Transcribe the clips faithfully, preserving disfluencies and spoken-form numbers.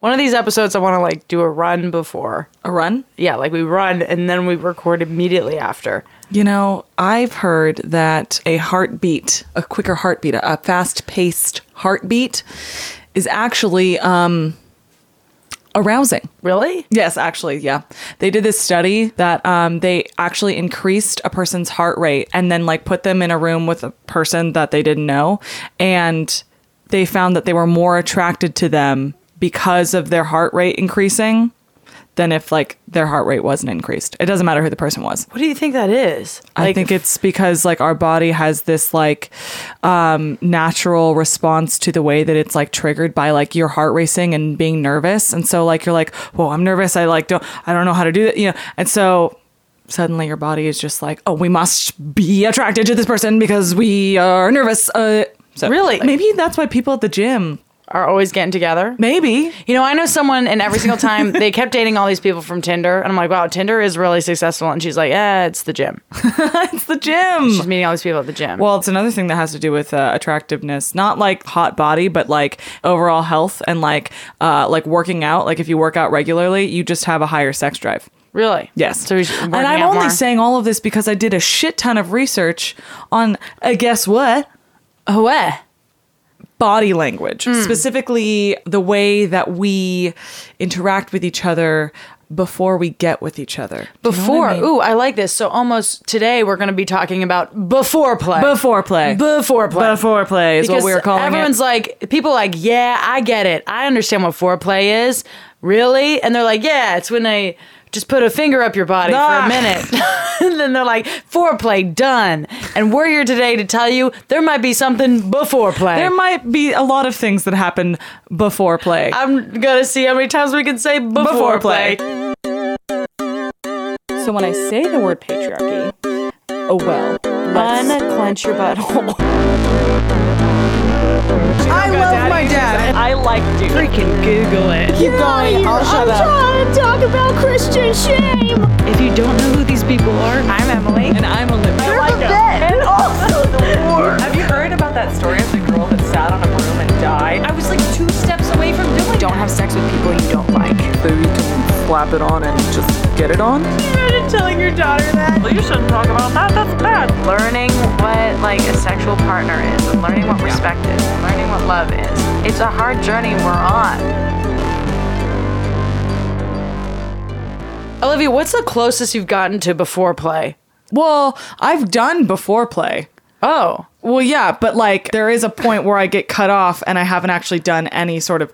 One of these episodes, I want to, like, do a run before. A run? Yeah, like, we run, and then we record immediately after. You know, I've heard that a heartbeat, a quicker heartbeat, a fast-paced heartbeat is actually um, arousing. Really? Yes, actually, yeah. They did this study that um, they actually increased a person's heart rate and then, like, put them in a room with a person that they didn't know, and they found that they were more attracted to them because of their heart rate increasing than if, like, their heart rate wasn't increased. It doesn't matter who the person was. What do you think that is? I like, think it's because, like, our body has this, like, um, natural response to the way that it's, like, triggered by, like, your heart racing and being nervous. And so, like, you're like, whoa, I'm nervous. I, like, don't, I don't know how to do that, you know? And so suddenly your body is just like, oh, we must be attracted to this person because we are nervous. Uh, so really? Like, maybe that's why people at the gym are always getting together. Maybe. You know, I know someone, and every single time they kept dating all these people from Tinder. And I'm like, wow, Tinder is really successful. And she's like, yeah, it's the gym. It's the gym. She's meeting all these people at the gym. Well, it's another thing that has to do with uh, attractiveness. Not like hot body, but like overall health and like uh, like working out. Like if you work out regularly, you just have a higher sex drive. Really? Yes. So and I'm only more. saying all of this because I did a shit ton of research on, uh, guess what? Oh, what? Body language, mm. specifically the way that we interact with each other before we get with each other. Before. You know what I mean? Ooh, I like this. So almost today we're going to be talking about before play. Before play. Before play. Before play is because what we were calling everyone's it. Everyone's like, people are like, yeah, I get it. I understand what foreplay is. Really? And they're like, yeah, it's when I just put a finger up your body ah. for a minute. And then they're like, foreplay, done. And we're here today to tell you there might be something before play. There might be a lot of things that happen before play. I'm going to see how many times we can say before, before play. play. So when I say the word patriarchy, oh well, let's unclench your butthole. I love my dad. I like dude. Freaking Google it. Keep going. I'll shut up. I'm trying to talk about Christian shame. If you don't know who these people are, I'm Emily. And I'm Olivia. You're like a and also the war. Have you heard about that story of the girl that sat on a broom and died? I was like two steps away from doing it. Don't have sex with people you don't like. So you can slap it on and just get it on? You imagine telling your daughter that? Well, you shouldn't talk about that. That's bad. Learning what, like, a sexual partner is and learning what respect is. Learning what love is. It's a hard journey we're on. Olivia, what's the closest you've gotten to before play? Well, I've done before play. Oh. Well, yeah, but like there is a point where I get cut off and I haven't actually done any sort of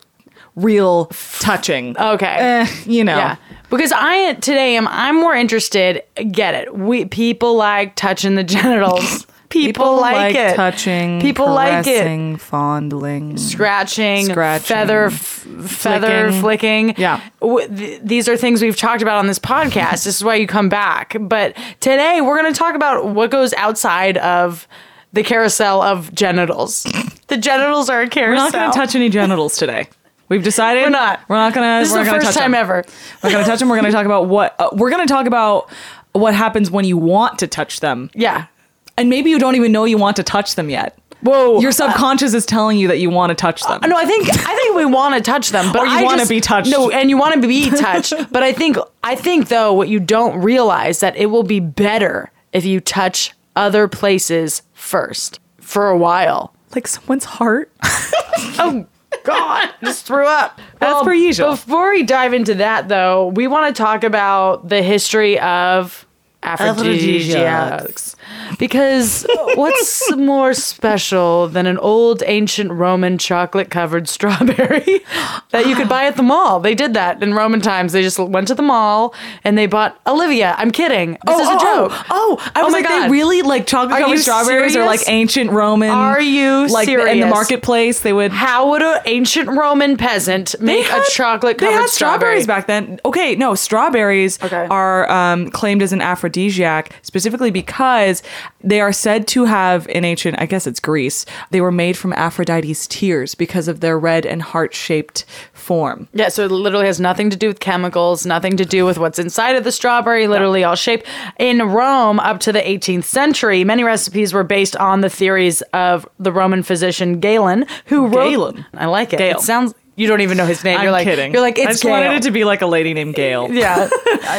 real touching. Okay. Eh, you know. Yeah. Because I today am I'm more interested, get it. We people like touching the genitals. People, People like, like it. Touching, People caressing, like it. Fondling, scratching, scratching feather, f- feather flicking. flicking. Yeah, w- th- these are things we've talked about on this podcast. This is why you come back. But today we're going to talk about what goes outside of the carousel of genitals. The genitals are a carousel. We're not going to touch any genitals today. We've decided we're not. We're not going to. This is the first time them. ever. We're going to touch them. We're going to talk about what uh, we're going to talk about. What happens when you want to touch them? Yeah. And maybe you don't even know you want to touch them yet. Whoa. Your subconscious uh, is telling you that you want to touch them. Uh, no, I think I think we want to touch them. But or you want to be touched. No, and you want to be touched. But I think, I think, though, what you don't realize that it will be better if you touch other places first for a while. Like someone's heart? Oh, God. Just threw up. That's well, per usual. Before we dive into that, though, we want to talk about the history of aphrodisiacs. Because what's more special than an old ancient Roman chocolate covered strawberry that you could buy at the mall? They did that in Roman times. They just went to the mall and they bought Olivia. I'm kidding. This oh, is oh, a joke. Oh, oh I was oh like, God. They really like chocolate covered strawberries serious? Are like ancient Roman. Are you like serious? In the marketplace, they would. How would an ancient Roman peasant make had, a chocolate covered strawberry? They had strawberries strawberry. back then. Okay, no, strawberries okay. are um, claimed as an aphrodisiac. Specifically because they are said to have in ancient, I guess it's Greece, they were made from Aphrodite's tears because of their red and heart-shaped form. Yeah, so it literally has nothing to do with chemicals, nothing to do with what's inside of the strawberry, literally no. all shape. In Rome, up to the eighteenth century, many recipes were based on the theories of the Roman physician Galen, who Galen. wrote... Galen. I like it. Gale. It sounds... you don't even know his name. I'm you're like, kidding. You're like, it's I just Gale. wanted it to be like a lady named Gale. Yeah.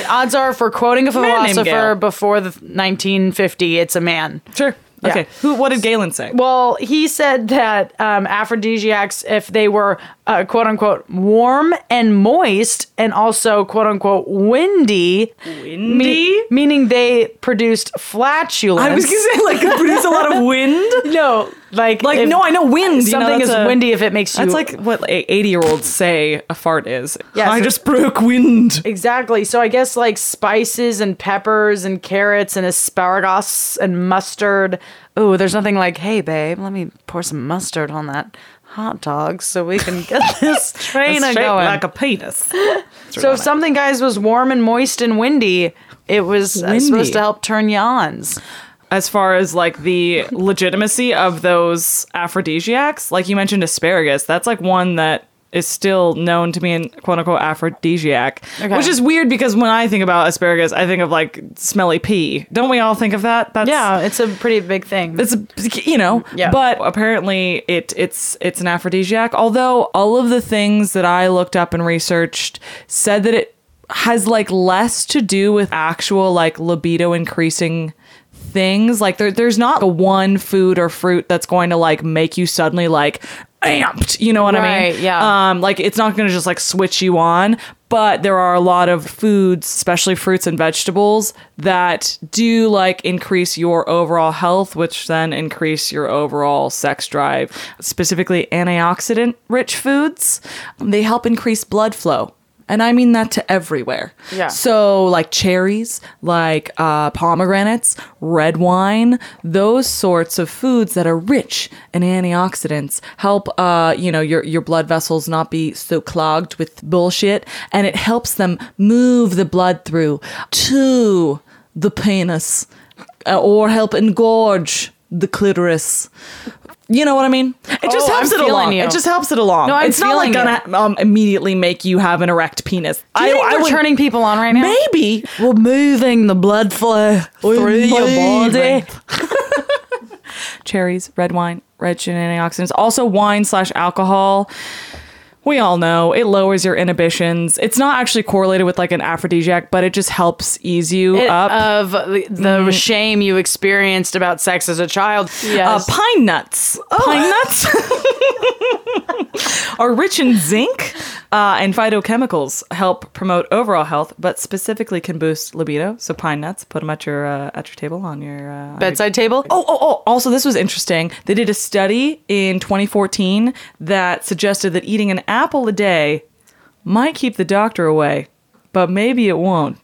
Odds are, for quoting a philosopher before the nineteen fifty, it's a man. Sure. Yeah. Okay. Who? What did Galen say? Well, he said that um, aphrodisiacs, if they were uh, quote unquote warm and moist, and also quote unquote windy, windy, me- meaning they produced flatulence. I was gonna say like it produced a lot of wind. No, like like no, I know wind. Something you know, is a, windy if it makes you. That's like what eighty-year-olds say a fart is. Yeah, I so just broke wind. Exactly. So I guess like spices and peppers and carrots and asparagus and mustard. Oh, there's nothing like, hey, babe, let me pour some mustard on that hot dog so we can get this train going. Like a penis. So if something, guys, was warm and moist and windy, it was windy. Uh, supposed to help turn you on. As far as like the legitimacy of those aphrodisiacs, like you mentioned asparagus, that's like one that is still known to be in quote-unquote aphrodisiac, okay. Which is weird because when I think about asparagus, I think of like smelly pee. Don't we all think of that? That's, yeah, it's a pretty big thing. It's, you know, yeah. But apparently it it's it's an aphrodisiac, although all of the things that I looked up and researched said that it has like less to do with actual like libido increasing things. Like there, there's not a one food or fruit that's going to like make you suddenly like amped, you know what right, I mean? Yeah. Um, like it's not going to just like switch you on, but there are a lot of foods, especially fruits and vegetables, that do like increase your overall health, which then increase your overall sex drive. Specifically, antioxidant-rich foods, they help increase blood flow. And I mean that to everywhere. Yeah. So like cherries, like uh, pomegranates, red wine, those sorts of foods that are rich in antioxidants help, uh, you know, your, your blood vessels not be so clogged with bullshit. And it helps them move the blood through to the penis uh, or help engorge the clitoris. You know what I mean? It just oh, helps I'm it along. You. It just helps it along. No, I'm it's not like gonna it. um, immediately make you have an erect penis. Do I, think I, we're I would, turning people on right now. Maybe we're moving the blood flow through your body. Cherries, red wine, rich in antioxidants. Also, wine slash alcohol. We all know it lowers your inhibitions. It's not actually correlated with like an aphrodisiac, but it just helps ease you it, up. Of the mm. shame you experienced about sex as a child. Yes. Uh, pine nuts. Oh. Pine nuts are rich in zinc uh, and phytochemicals, help promote overall health, but specifically can boost libido. So pine nuts, put them at your, uh, at your table, on your... Uh, bedside on your table? Oh, oh, oh. Also, this was interesting. They did a study in twenty fourteen that suggested that eating an apple a day might keep the doctor away, but maybe it won't.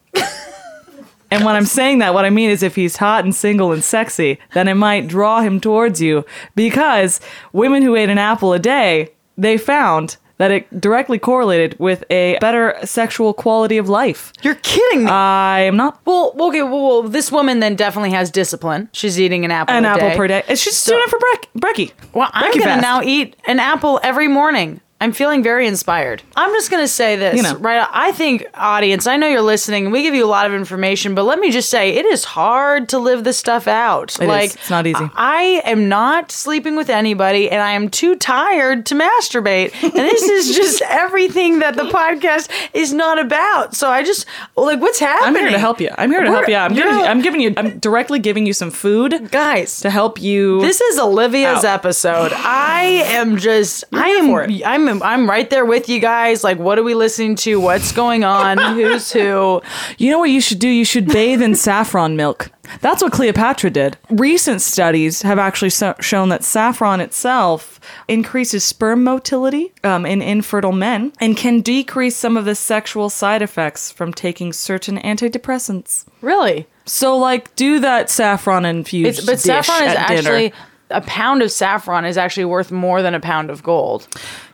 And when I'm saying that, what I mean is if he's hot and single and sexy, then it might draw him towards you, because women who ate an apple a day, they found that it directly correlated with a better sexual quality of life. You're kidding me. I am not. Well, okay, well, well this woman then definitely has discipline. She's eating an apple an a apple day. An apple per day. And she's so, doing it for brekkie. Well, I'm going to now eat an apple every morning. I'm feeling very inspired. I'm just going to say this, you know. Right? I think, audience, I know you're listening, and we give you a lot of information, but let me just say, it is hard to live this stuff out. It like, is. It's not easy. I am not sleeping with anybody, and I am too tired to masturbate. And this is just everything that the podcast is not about. So I just, like, what's happening? I'm here to help you. I'm here to We're, help you out. I'm giving you, I'm giving you, I'm directly giving you some food. Guys. To help you. This is Olivia's out. episode. I am just, I am, I'm I'm right there with you guys. Like, what are we listening to? What's going on? Who's who? You know what you should do? You should bathe in saffron milk. That's what Cleopatra did. Recent studies have actually so- shown that saffron itself increases sperm motility um, in infertile men and can decrease some of the sexual side effects from taking certain antidepressants. Really? So, like, do that saffron infused dish at dinner. But saffron is actually... A pound of saffron is actually worth more than a pound of gold.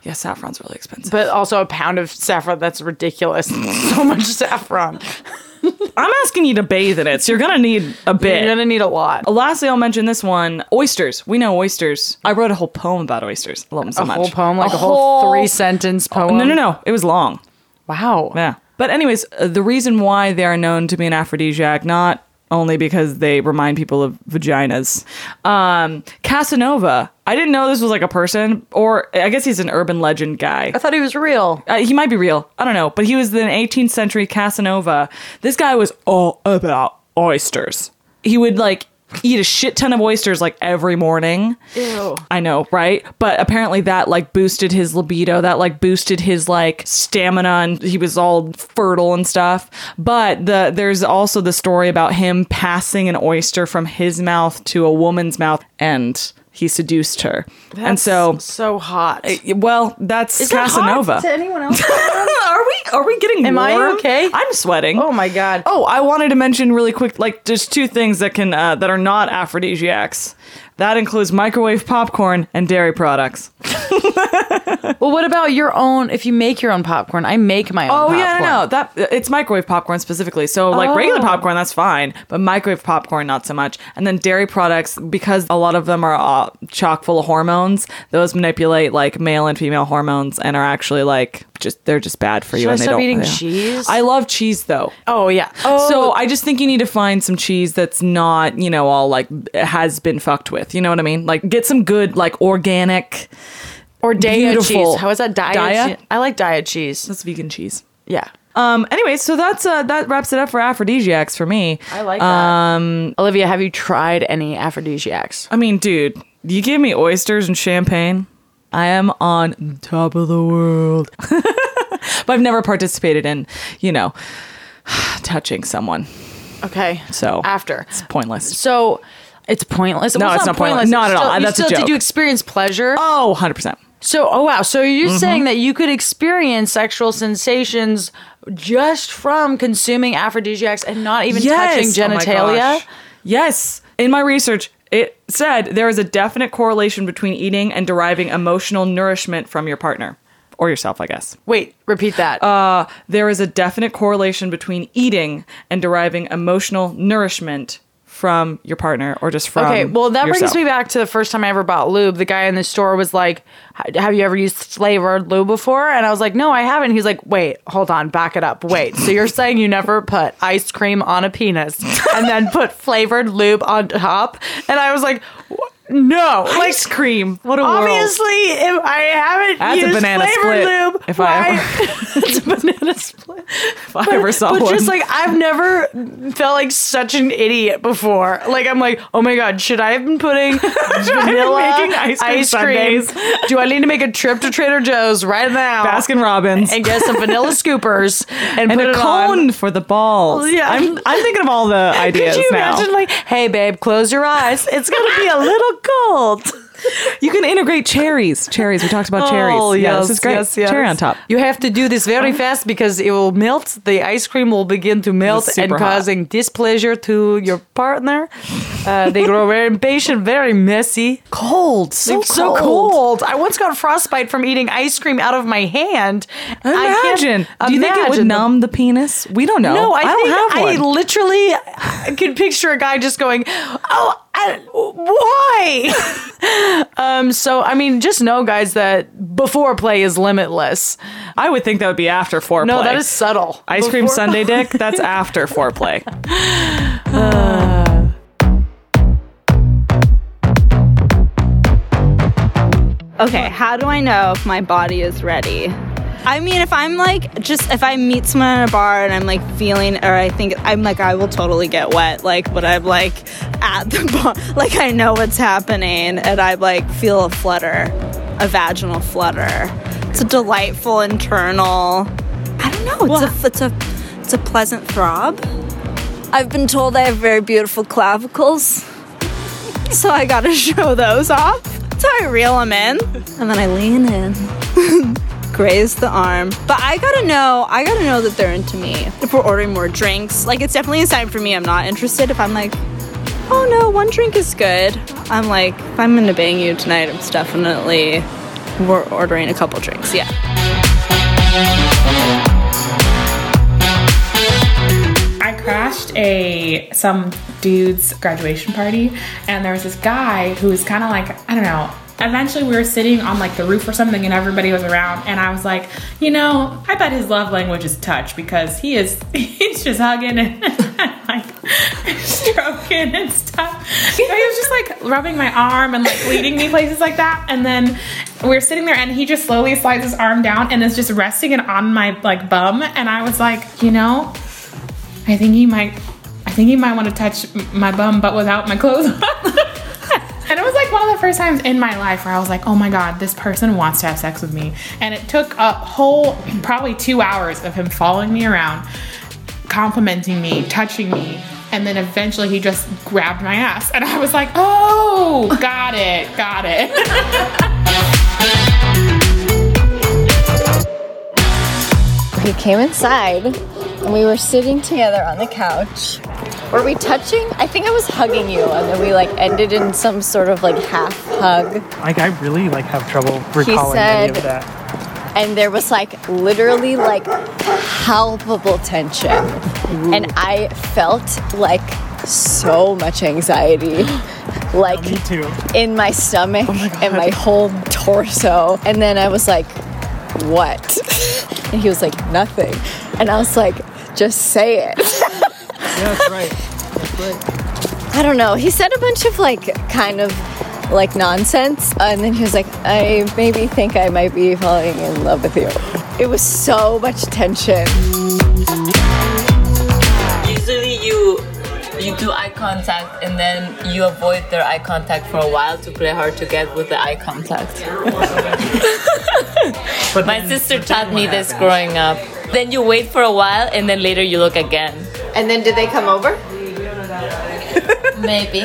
Yeah, saffron's really expensive. But also a pound of saffron, that's ridiculous. So much saffron. I'm asking you to bathe in it, so you're going to need a bit. You're going to need a lot. Lastly, I'll mention this one. Oysters. We know oysters. I wrote a whole poem about oysters. I love them so a much. A whole poem? Like a, a whole, whole three-sentence poem? Oh, no, no, no. It was long. Wow. Yeah. But anyways, uh, the reason why they are known to be an aphrodisiac, not... only because they remind people of vaginas. Um, Casanova. I didn't know this was like a person, or I guess he's an urban legend guy. I thought he was real. Uh, he might be real. I don't know. But he was an eighteenth century Casanova. This guy was all about oysters. He would like eat a shit ton of oysters like every morning. Ew. I know, right? But apparently that like boosted his libido. That like boosted his like stamina, and he was all fertile and stuff. But the there's also the story about him passing an oyster from his mouth to a woman's mouth, and he seduced her. That's and so so hot. Uh, well, that's Is Casanova. That hot to anyone else? Are we are we getting Am warm? I okay? I'm sweating. Oh my god. Oh, I wanted to mention really quick, like there's two things that can uh, that are not aphrodisiacs. That includes microwave popcorn and dairy products. Well, what about your own, if you make your own popcorn? I make my own oh, popcorn. Oh, yeah, no, no. That, it's microwave popcorn specifically. So, like, oh. regular popcorn, that's fine. But microwave popcorn, not so much. And then dairy products, because a lot of them are uh, chock full of hormones, those manipulate, like, male and female hormones and are actually, like... Just they're just bad for you. Should and I they stop don't eating yeah. cheese? I love cheese though. Oh yeah. Oh. So I just think you need to find some cheese that's not, you know, all like has been fucked with. You know what I mean? Like get some good like organic or Daiya cheese. How is that Daiya? Daiya? Che- I like Daiya cheese. That's vegan cheese. Yeah. Um, anyway, so that's uh, that wraps it up for aphrodisiacs for me. I like that. Um, Olivia, have you tried any aphrodisiacs? I mean, dude, you give me oysters and champagne. I am on top of the world. But I've never participated in, you know, touching someone. Okay. So. After. It's pointless. So, it's pointless? No, well, it's, it's not, not pointless. pointless. Not at all. Still, That's still, a joke. Did you experience pleasure? Oh, one hundred percent. So, oh wow. So you're mm-hmm. saying that you could experience sexual sensations just from consuming aphrodisiacs and not even yes. touching genitalia? Oh yes. In my research... It said there is a definite correlation between eating and deriving emotional nourishment from your partner. Or yourself, I guess. Wait, repeat that. Uh, there is a definite correlation between eating and deriving emotional nourishment from your partner or just from Okay, well, that yourself. brings me back to the first time I ever bought lube. The guy in the store was like, have you ever used flavored lube before? And I was like, no, I haven't. He's like, wait, hold on, back it up. Wait, so you're saying you never put ice cream on a penis and then put flavored lube on top? And I was like, what? No, like, ice cream. What a obviously, world. Obviously, if I haven't That's used a banana flavored split lube, if I ever, it's a banana split. If but, I ever saw but one, but just like I've never felt like such an idiot before. Like I'm like, oh my god, should I have been putting vanilla been ice cream? Ice cream? Do I need to make a trip to Trader Joe's right now, Baskin Robbins, and get some vanilla scoopers and, and put a it cone on. For the balls? Yeah, I'm, I'm thinking of all the ideas now. Could you now. imagine, like, hey babe, close your eyes. It's gonna be a little. Gold. You can integrate cherries. Cherries. We talked about oh, cherries. Oh, yes, yeah, this is great. Yes, yes. Cherry on top. You have to do this very fast because it will melt. The ice cream will begin to melt and causing hot. displeasure to your partner. Uh, they grow very impatient, very messy. Cold. So, so cold. cold. I once got frostbite from eating ice cream out of my hand. Imagine. I can't do you imagine. think it would numb the penis? We don't know. No, I, I don't think have one. I literally I can picture a guy just going, oh, I, why? Um, so, I mean, just know, guys, that before play is limitless. I would think that would be after foreplay. No, that is subtle. Ice before- cream sundae dick, that's after foreplay. Uh. Okay, how do I know if my body is ready? I mean, if I'm like, just if I meet someone in a bar and I'm like feeling, or I think I'm like, I will totally get wet, like, but I'm like at the bar, like I know what's happening and I like feel a flutter, a vaginal flutter. It's a delightful internal, I don't know, it's a, it's a, it's a pleasant throb. I've been told I have very beautiful clavicles, so I gotta show those off. So I reel them in and then I lean in. Graze the arm. But I gotta know, I gotta know that they're into me. If we're ordering more drinks, like it's definitely a sign for me I'm not interested. If I'm like, oh no, one drink is good. I'm like, if I'm gonna bang you tonight, it's definitely, we're ordering a couple drinks, yeah. I crashed a, some dude's graduation party and there was this guy who was kind of like, I don't know, eventually we were sitting on like the roof or something and everybody was around and I was like, you know, I bet his love language is touch because he is, he's just hugging and like stroking and stuff. So he was just like rubbing my arm and like leading me places like that. And then we were sitting there and he just slowly slides his arm down and is just resting it on my like bum. And I was like, you know, I think he might, I think he might want to touch my bum, but without my clothes on. And it was like one of the first times in my life where I was like, oh my God, this person wants to have sex with me. And it took a whole, probably two hours of him following me around, complimenting me, touching me. And then eventually he just grabbed my ass. And I was like, oh, got it, got it. He came inside and we were sitting together on the couch. Were we touching? I think I was hugging you, and then we like ended in some sort of like half hug. Like I really like have trouble recalling said, any of that. And there was like literally like palpable tension. Ooh. And I felt like so much anxiety. Like oh, me too. In my stomach oh my and my whole torso. And then I was like, what? And he was like, nothing. And I was like, just say it. Yeah, that's right. That's right. I don't know. He said a bunch of like kind of like nonsense, and then he was like, I maybe think I might be falling in love with you. It was so much tension. Usually you you do eye contact and then you avoid their eye contact for a while to play hard to get with the eye contact. But my sister taught me this growing up. Then you wait for a while and then later you look again. And then did they come over? Maybe.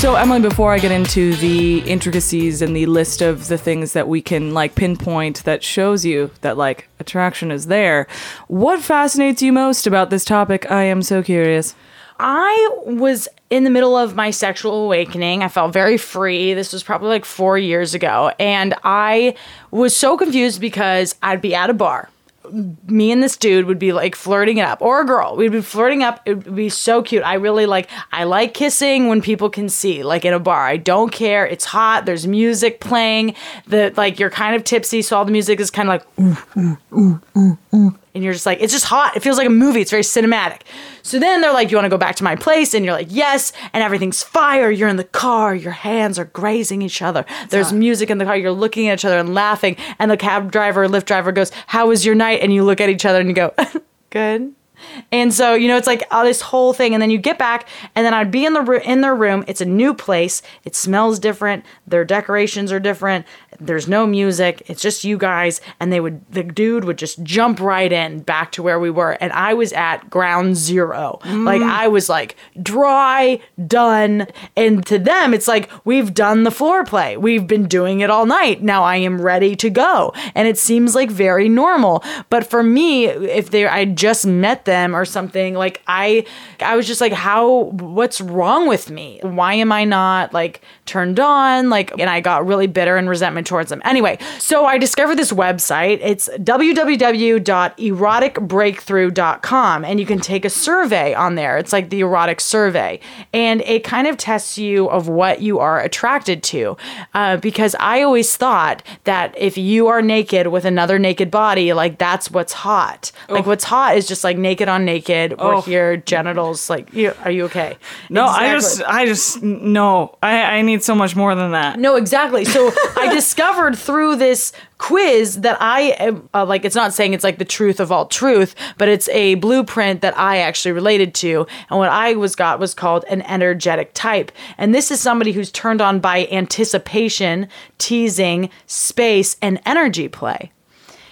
So Emily, before I get into the intricacies and the list of the things that we can like pinpoint that shows you that like attraction is there, what fascinates you most about this topic? I am so curious. I was in the middle of my sexual awakening. I felt very free. This was probably like four years ago. And I was so confused because I'd be at a bar. Me and this dude would be like flirting it up, or a girl. We'd be flirting up. It would be so cute. I really like, I like kissing when people can see, like in a bar. I don't care. It's hot. There's music playing. The like you're kind of tipsy, so all the music is kind of like, ooh, ooh, ooh, ooh, ooh. And you're just like, it's just hot. It feels like a movie. It's very cinematic. So then they're like, you want to go back to my place? And you're like, yes. And everything's fire. You're in the car. Your hands are grazing each other. There's music in the car. You're looking at each other and laughing. And the cab driver or Lyft driver goes, how was your night? And you look at each other and you go, good. And so, you know, it's like all this whole thing. And then you get back, and then I'd be in the ro- in their room. It's a new place. It smells different. Their decorations are different. There's no music. It's just you guys. And they would, the dude would just jump right in back to where we were. And I was at ground zero. Mm. Like I was like dry, done. And to them, it's like, we've done the floor play. We've been doing it all night. Now I am ready to go. And it seems like very normal. But for me, if they, I just met them, them or something, like I I was just like, how, what's wrong with me? Why am I not like turned on? Like, and I got really bitter and resentment towards them. Anyway, so I discovered this website. It's w w w dot erotic breakthrough dot com, and you can take a survey on there. It's like the erotic survey, and it kind of tests you of what you are attracted to, uh, because I always thought that if you are naked with another naked body, like that's what's hot. Like, oh, what's hot is just like naked on naked, or oh, here, genitals, like, you, are you okay? No, exactly. I just, I just, no, I, I need so much more than that. No, exactly. So I discovered through this quiz that I, uh, like, it's not saying it's like the truth of all truth, but it's a blueprint that I actually related to. And what I was got was called an energetic type. And this is somebody who's turned on by anticipation, teasing, space, and energy play.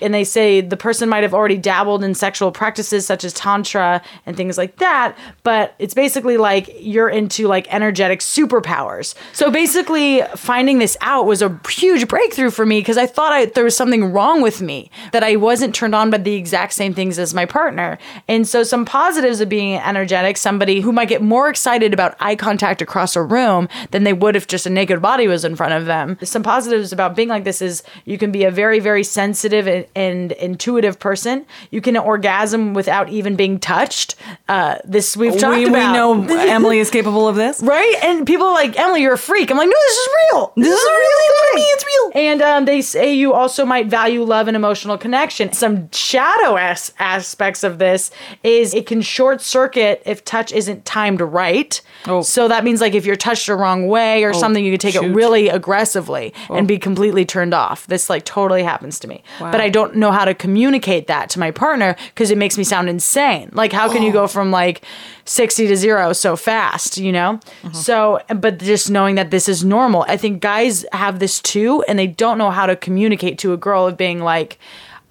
And they say the person might have already dabbled in sexual practices such as Tantra and things like that, but it's basically like you're into like energetic superpowers. So basically finding this out was a huge breakthrough for me, because I thought I, there was something wrong with me, that I wasn't turned on by the exact same things as my partner. And so some positives of being energetic, somebody who might get more excited about eye contact across a room than they would if just a naked body was in front of them. Some positives about being like this is you can be a very, very sensitive and and intuitive person. You can orgasm without even being touched. Uh, this we've talked we, about. We know Emily is capable of this. Right? And people are like, Emily, you're a freak. I'm like, no, this is real. This, this is, is really me. It's real. And um, they say you also might value love and emotional connection. Some shadow ass aspects of this is it can short circuit if touch isn't timed right. Oh. So that means like if you're touched the wrong way or oh, something, you can take shoot. it really aggressively oh. and be completely turned off. This like totally happens to me. Wow. But I don't know how to communicate that to my partner because it makes me sound insane. Like how can oh. you go from like sixty to zero so fast, you know? Uh-huh. So, but just knowing that this is normal. I think guys have this too and they don't know how to communicate to a girl of being like,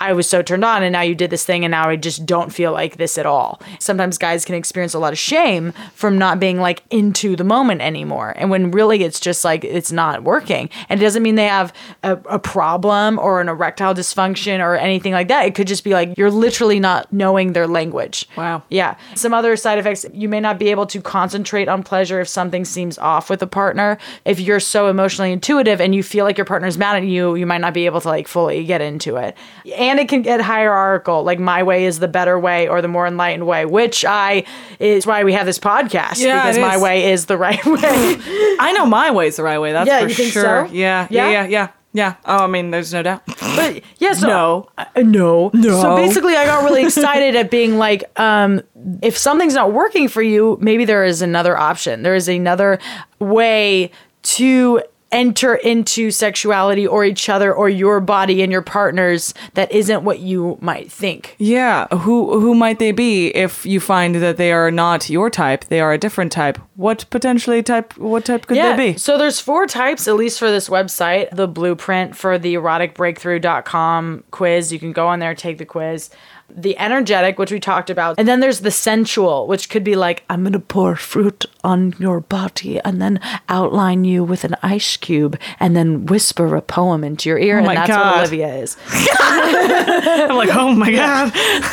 I was so turned on and now you did this thing and now I just don't feel like this at all. Sometimes guys can experience a lot of shame from not being like into the moment anymore. And when really it's just like it's not working. And it doesn't mean they have a, a problem or an erectile dysfunction or anything like that. It could just be like you're literally not knowing their language. Wow. Yeah. Some other side effects, you may not be able to concentrate on pleasure if something seems off with a partner. If you're so emotionally intuitive and you feel like your partner's mad at you, you might not be able to like fully get into it. And And it can get hierarchical, like my way is the better way or the more enlightened way, which I is why we have this podcast. Yeah, because my way is the right way. I know my way is the right way. That's yeah, for you think sure. So? Yeah, yeah, yeah, yeah, yeah, yeah. Oh, I mean, there's no doubt. But yeah, so no, uh, no, no. So basically, I got really excited at being like, um, if something's not working for you, maybe there is another option. There is another way to enter into sexuality or each other or your body and your partners that isn't what you might think. Yeah. Who who might they be if you find that they are not your type, they are a different type? What potentially type, what type could yeah. they be? So there's four types, at least for this website, the blueprint for the erotic breakthrough dot com quiz. You can go on there, take the quiz. The energetic, which we talked about. And then there's the sensual, which could be like, I'm going to pour fruit on your body and then outline you with an ice cube and then whisper a poem into your ear. Oh and that's God. What Olivia is. I'm like, oh my God.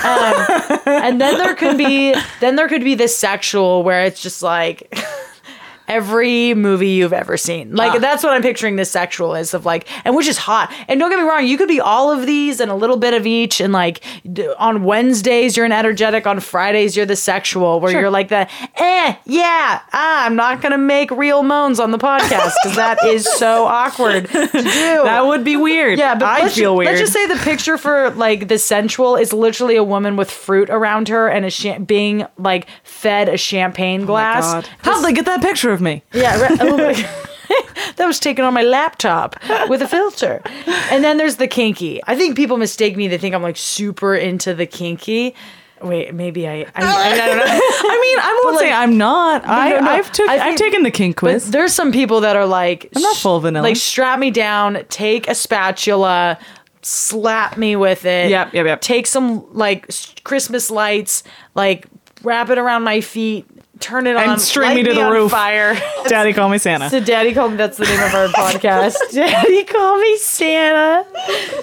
um, and then there could be, then there could be this sexual where it's just like... every movie you've ever seen. Like, ah. that's what I'm picturing this sexual is of like, and which is hot. And don't get me wrong, you could be all of these and a little bit of each. And like on Wednesdays, you're an energetic. On Fridays, you're the sexual where sure. you're like the, eh, yeah, ah, I'm not going to make real moans on the podcast because that is so awkward to do. That would be weird. Yeah, but I feel weird. Let's just say the picture for like the sensual is literally a woman with fruit around her and a sh- being like fed a champagne glass. Oh my God. How'd they get that picture of me? Yeah, right. Oh my God. That was taken on my laptop with a filter. And then there's the kinky. I think people mistake me. They think I'm like super into the kinky. Wait, maybe I. I, I, I don't know. I mean, I won't like, say I'm not. I, no, no, I've took, I think, I've taken the kink quiz. There's some people that are like, I'm not full vanilla. Like strap me down, take a spatula, slap me with it. Yep, yep, yep. Take some like Christmas lights, like wrap it around my feet. Turn it on and string me to the roof. Fire. Daddy call me Santa. So Daddy call me. That's the name of our podcast. Daddy call me Santa.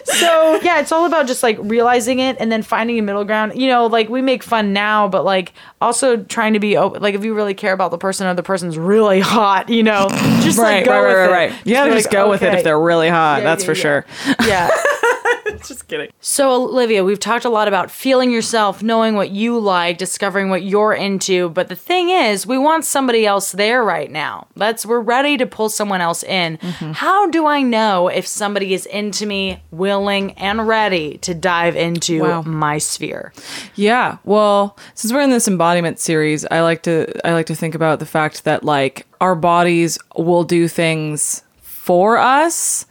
So yeah, it's all about just like realizing it and then finding a middle ground. You know, like we make fun now, but like also trying to be open. Like if you really care about the person or the person's really hot, you know, just right, like go right, with right, it. Right, right. You gotta just, just like, go okay. with it if they're really hot. Yeah, that's yeah, for yeah. sure. Yeah. Just kidding. So, Olivia, we've talked a lot about feeling yourself, knowing what you like, discovering what you're into. But the thing is, we want somebody else there right now. Let's, we're ready to pull someone else in. Mm-hmm. How do I know if somebody is into me, willing and ready to dive into wow. my sphere? Yeah. Well, since we're in this embodiment series, I like to I like to think about the fact that like our bodies will do things for us.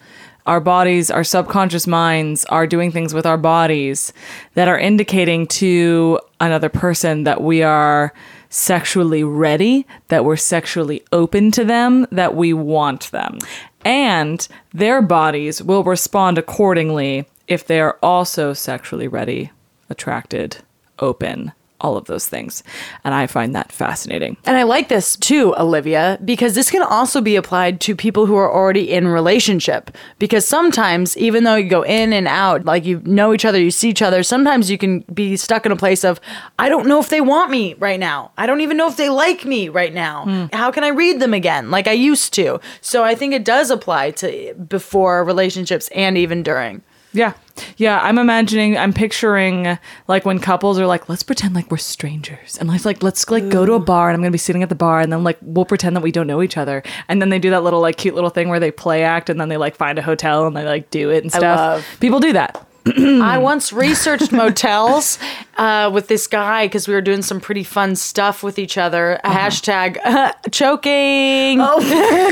Our bodies, our subconscious minds are doing things with our bodies that are indicating to another person that we are sexually ready, that we're sexually open to them, that we want them. And their bodies will respond accordingly if they are also sexually ready, attracted, open. All of those things. And I find that fascinating. And I like this too, Olivia, because this can also be applied to people who are already in relationship. Because sometimes, even though you go in and out, like you know each other, you see each other, sometimes you can be stuck in a place of, I don't know if they want me right now. I don't even know if they like me right now. Mm. How can I read them again? Like I used to. So I think it does apply to before relationships and even during. Yeah. Yeah, I'm imagining, I'm picturing like when couples are like, let's pretend like we're strangers. And let's like, let's like Ooh. go to a bar and I'm going to be sitting at the bar and then like, we'll pretend that we don't know each other. And then they do that little like cute little thing where they play act and then they like find a hotel and they like do it and stuff. I love. People do that. I once researched motels uh, with this guy because we were doing some pretty fun stuff with each other. Uh-huh. Hashtag uh, choking. Oh.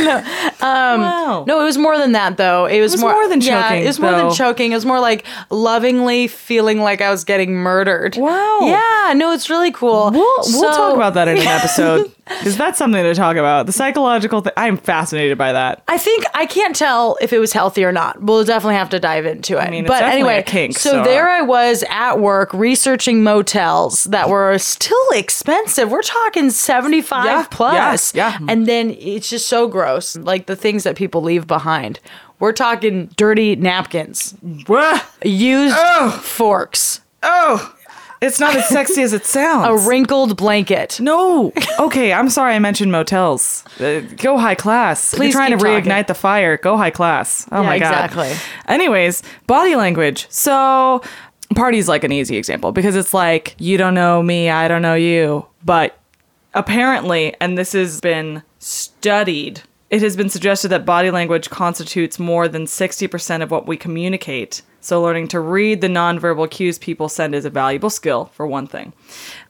no. Um, wow. No, it was more than that, though. It was, it was more, more than choking. Yeah, it was more though. than choking. It was more like lovingly feeling like I was getting murdered. Wow. Yeah. No, it's really cool. We'll, we'll so, talk about that in an episode. Because that's something to talk about. The psychological thing. I'm fascinated by that. I think I can't tell if it was healthy or not. We'll definitely have to dive into it. I mean, it's but anyway, a kink, so, so there I was at work researching motels that were still expensive. We're talking seventy-five yeah, plus. Yeah, yeah. And then it's just so gross. Like the things that people leave behind. We're talking dirty napkins. What? Used oh. forks. Oh. It's not as sexy as it sounds. A wrinkled blanket. No. Okay, I'm sorry I mentioned motels. Uh, go high class. Please if you're trying to reignite talking. the fire, go high class. Oh yeah, my God. Exactly. Anyways, body language. So, party's like an easy example because it's like, you don't know me, I don't know you. But apparently, and this has been studied, it has been suggested that body language constitutes more than sixty percent of what we communicate. So learning to read the nonverbal cues people send is a valuable skill, for one thing.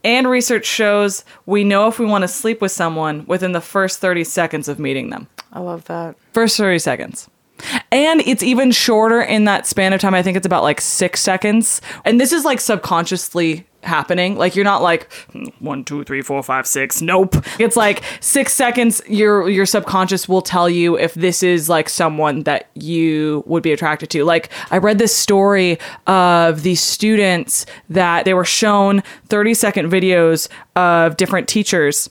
And research shows we know if we want to sleep with someone within the first thirty seconds of meeting them. I love that. First thirty seconds. And it's even shorter in that span of time. I think it's about like six seconds. And this is like subconsciously happening. Like you're not like one, two, three, four, five, six. Nope. It's like six seconds. Your your subconscious will tell you if this is like someone that you would be attracted to. Like I read this story of these students that they were shown thirty second videos of different teachers.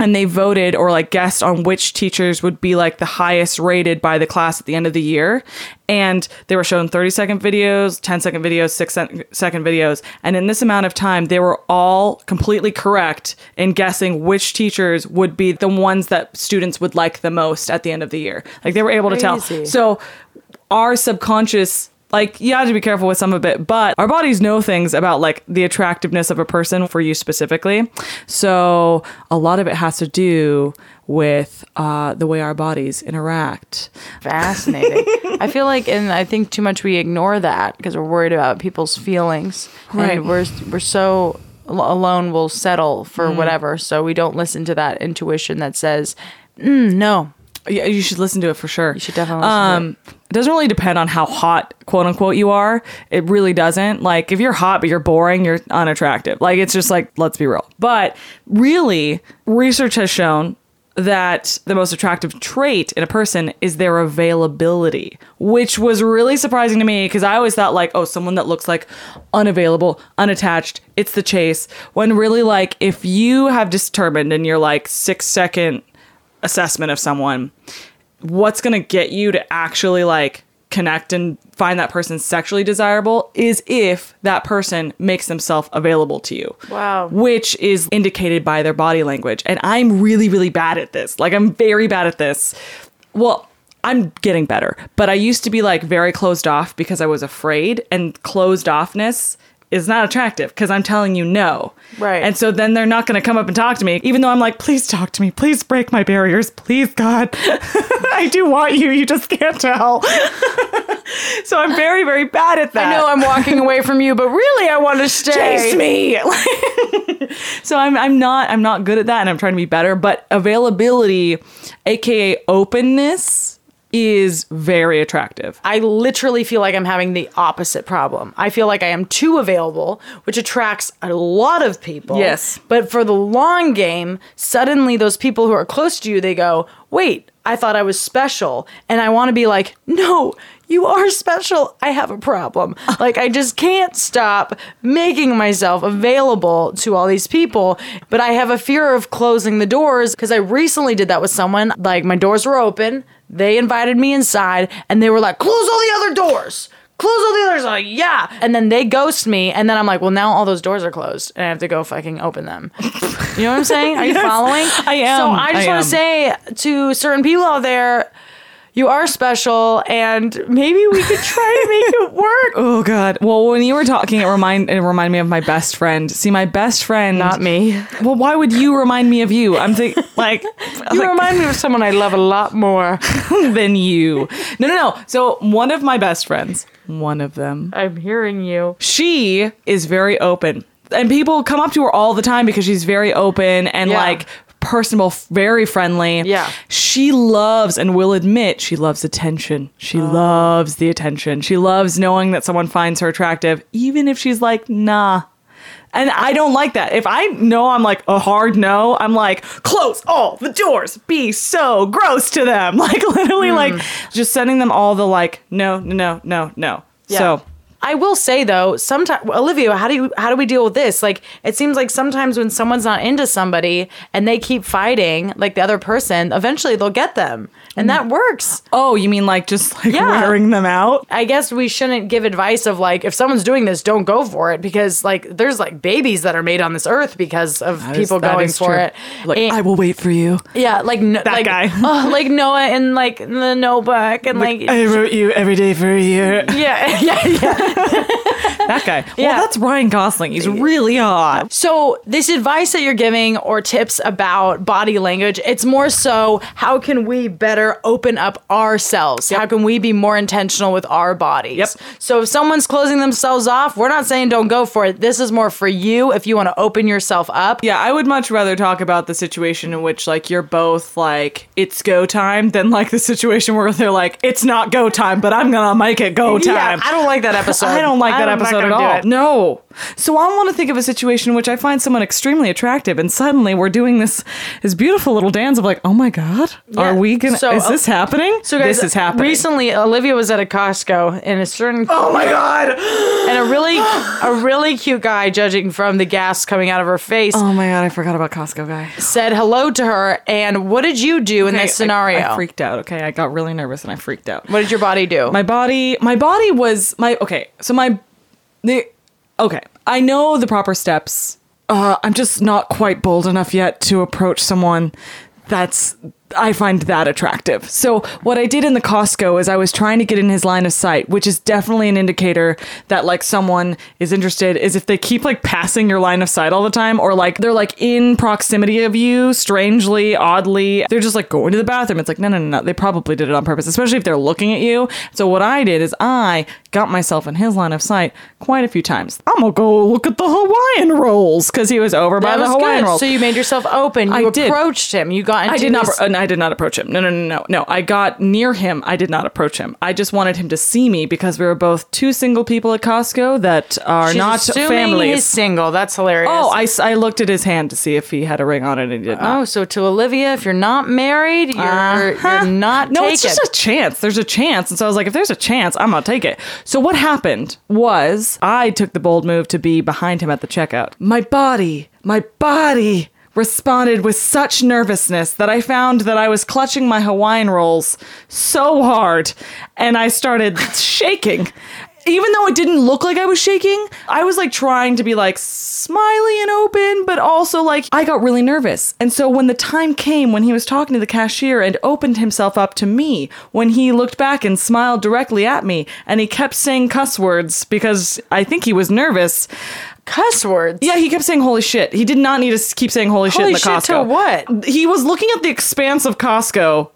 And they voted or like guessed on which teachers would be like the highest rated by the class at the end of the year. And they were shown thirty second videos, ten second videos, six second videos. And in this amount of time, they were all completely correct in guessing which teachers would be the ones that students would like the most at the end of the year. Like they were able Crazy. to tell. So our subconscious, like you have to be careful with some of it, but our bodies know things about like the attractiveness of a person for you specifically. So a lot of it has to do with uh, the way our bodies interact. Fascinating. I feel like, and I think too much we ignore that because we're worried about people's feelings. Right. And we're, we're so alone, we'll settle for mm. whatever. So we don't listen to that intuition that says, mm, no. Yeah, you should listen to it for sure. You should definitely listen um, to it. It doesn't really depend on how hot, quote unquote, you are. It really doesn't. Like, if you're hot but you're boring, you're unattractive. Like, it's just like, let's be real. But really, research has shown that the most attractive trait in a person is their availability, which was really surprising to me because I always thought like, oh, someone that looks like unavailable, unattached, it's the chase. When really like, if you have determined in your like six second assessment of someone, what's going to get you to actually like connect and find that person sexually desirable is if that person makes themselves available to you. Wow. Which is indicated by their body language. And I'm really, really bad at this. Like I'm very bad at this. Well, I'm getting better, but I used to be like very closed off because I was afraid, and closed offness is not attractive because I'm telling you no. Right. And so then they're not going to come up and talk to me, even though I'm like, please talk to me. Please break my barriers. Please, God. I do want you. You just can't tell. So I'm very, very bad at that. I know I'm walking away from you, but really I want to stay. Chase me. So I'm I'm not I'm not good at that, and I'm trying to be better. But availability, A K A openness, is very attractive. I literally feel like I'm having the opposite problem. I feel like I am too available, which attracts a lot of people. Yes. But for the long game, suddenly those people who are close to you, they go, wait, I thought I was special. And I want to be like, no, you are special. I have a problem. Like, I just can't stop making myself available to all these people. But I have a fear of closing the doors because I recently did that with someone. Like, my doors were open. They invited me inside and they were like, close all the other doors. Close all the others. Like, yeah. And then they ghost me. And then I'm like, well, now all those doors are closed and I have to go fucking open them. You know what I'm saying? Are yes, you following? I am. So I just want to say to certain people out there, you are special, and maybe we could try to make it work. Oh, God. Well, when you were talking, it remind it reminded me of my best friend. See, my best friend... Not me. Well, why would you remind me of you? I'm thinking, like... You like, remind me of someone I love a lot more than you. No, no, no. So, one of my best friends, one of them... I'm hearing you. She is very open. And people come up to her all the time because she's very open and, yeah. like... personable, very friendly. Yeah. She loves and will admit she loves attention. She oh. loves the attention. She loves knowing that someone finds her attractive, even if she's like, nah. And I don't like that. If I know I'm like a hard no, I'm like, close all the doors, be so gross to them. Like literally mm. like just sending them all the like, no, no, no, no. Yeah. So I will say though, sometimes Olivia, how do you how do we deal with this? Like, it seems like sometimes when someone's not into somebody and they keep fighting, like the other person, eventually they'll get them, and that works. Oh, you mean like just like yeah. wearing them out? I guess we shouldn't give advice of like if someone's doing this, don't go for it because like there's like babies that are made on this earth because of that people is, going for true. It. Like and, I will wait for you. Yeah, like no, that like, guy, oh, like Noah and like the Notebook and like, like I wrote you every day for a year. Yeah, yeah, yeah. That guy. Well, yeah. That's Ryan Gosling. He's really hot. So this advice that you're giving or tips about body language, it's more so how can we better open up ourselves? Yep. How can we be more intentional with our bodies? Yep. So if someone's closing themselves off, we're not saying don't go for it. This is more for you if you want to open yourself up. Yeah, I would much rather talk about the situation in which like you're both like, it's go time than like the situation where they're like, it's not go time, but I'm going to make it go time. Yeah, I don't like that episode. I don't like that episode at all. No. So I want to think of a situation in which I find someone extremely attractive and suddenly we're doing this this beautiful little dance of like, oh my God, yeah. are we going to, so, is this happening? So guys, this is happening. Recently, Olivia was at a Costco in a certain, oh my God. And a really, a really cute guy, judging from the gas coming out of her face. Oh my God, I forgot about Costco guy. Said hello to her. And what did you do okay, in this scenario? I, I freaked out. Okay. I got really nervous and I freaked out. What did your body do? My body, my body was my, okay. So my, the, okay, I know the proper steps. Uh, I'm just not quite bold enough yet to approach someone that's, I find that attractive. So what I did in the Costco is I was trying to get in his line of sight, which is definitely an indicator that like someone is interested is if they keep like passing your line of sight all the time or like they're like in proximity of you, strangely, oddly, they're just like going to the bathroom. It's like, no, no, no, no. They probably did it on purpose, especially if they're looking at you. So what I did is I got myself in his line of sight quite a few times. I'm going to go look at the Hawaiian rolls because he was over by that the Hawaiian good. Rolls. So you made yourself open. You I approached did. Him. You got into I did not. This- I did not approach him. No, no, no, no, no. I got near him. I did not approach him. I just wanted him to see me because we were both two single people at Costco that are She's not families. He's single. That's hilarious. Oh, I, I looked at his hand to see if he had a ring on it and he did not. Oh, so to Olivia, if you're not married, you're, uh-huh. you're not no, taken. No, it's just a chance. There's a chance. And so I was like, if there's a chance, I'm going to take it. So what happened was I took the bold move to be behind him at the checkout. My body, my body. Responded with such nervousness that I found that I was clutching my Hawaiian rolls so hard and I started shaking. Even though it didn't look like I was shaking, I was like trying to be like smiley and open, but also like I got really nervous. And so when the time came when he was talking to the cashier and opened himself up to me, when he looked back and smiled directly at me and he kept saying cuss words because I think he was nervous. Cuss words. Yeah, he kept saying holy shit. He did not need to keep saying holy, holy shit in the shit Costco. Holy shit to what? He was looking at the expanse of Costco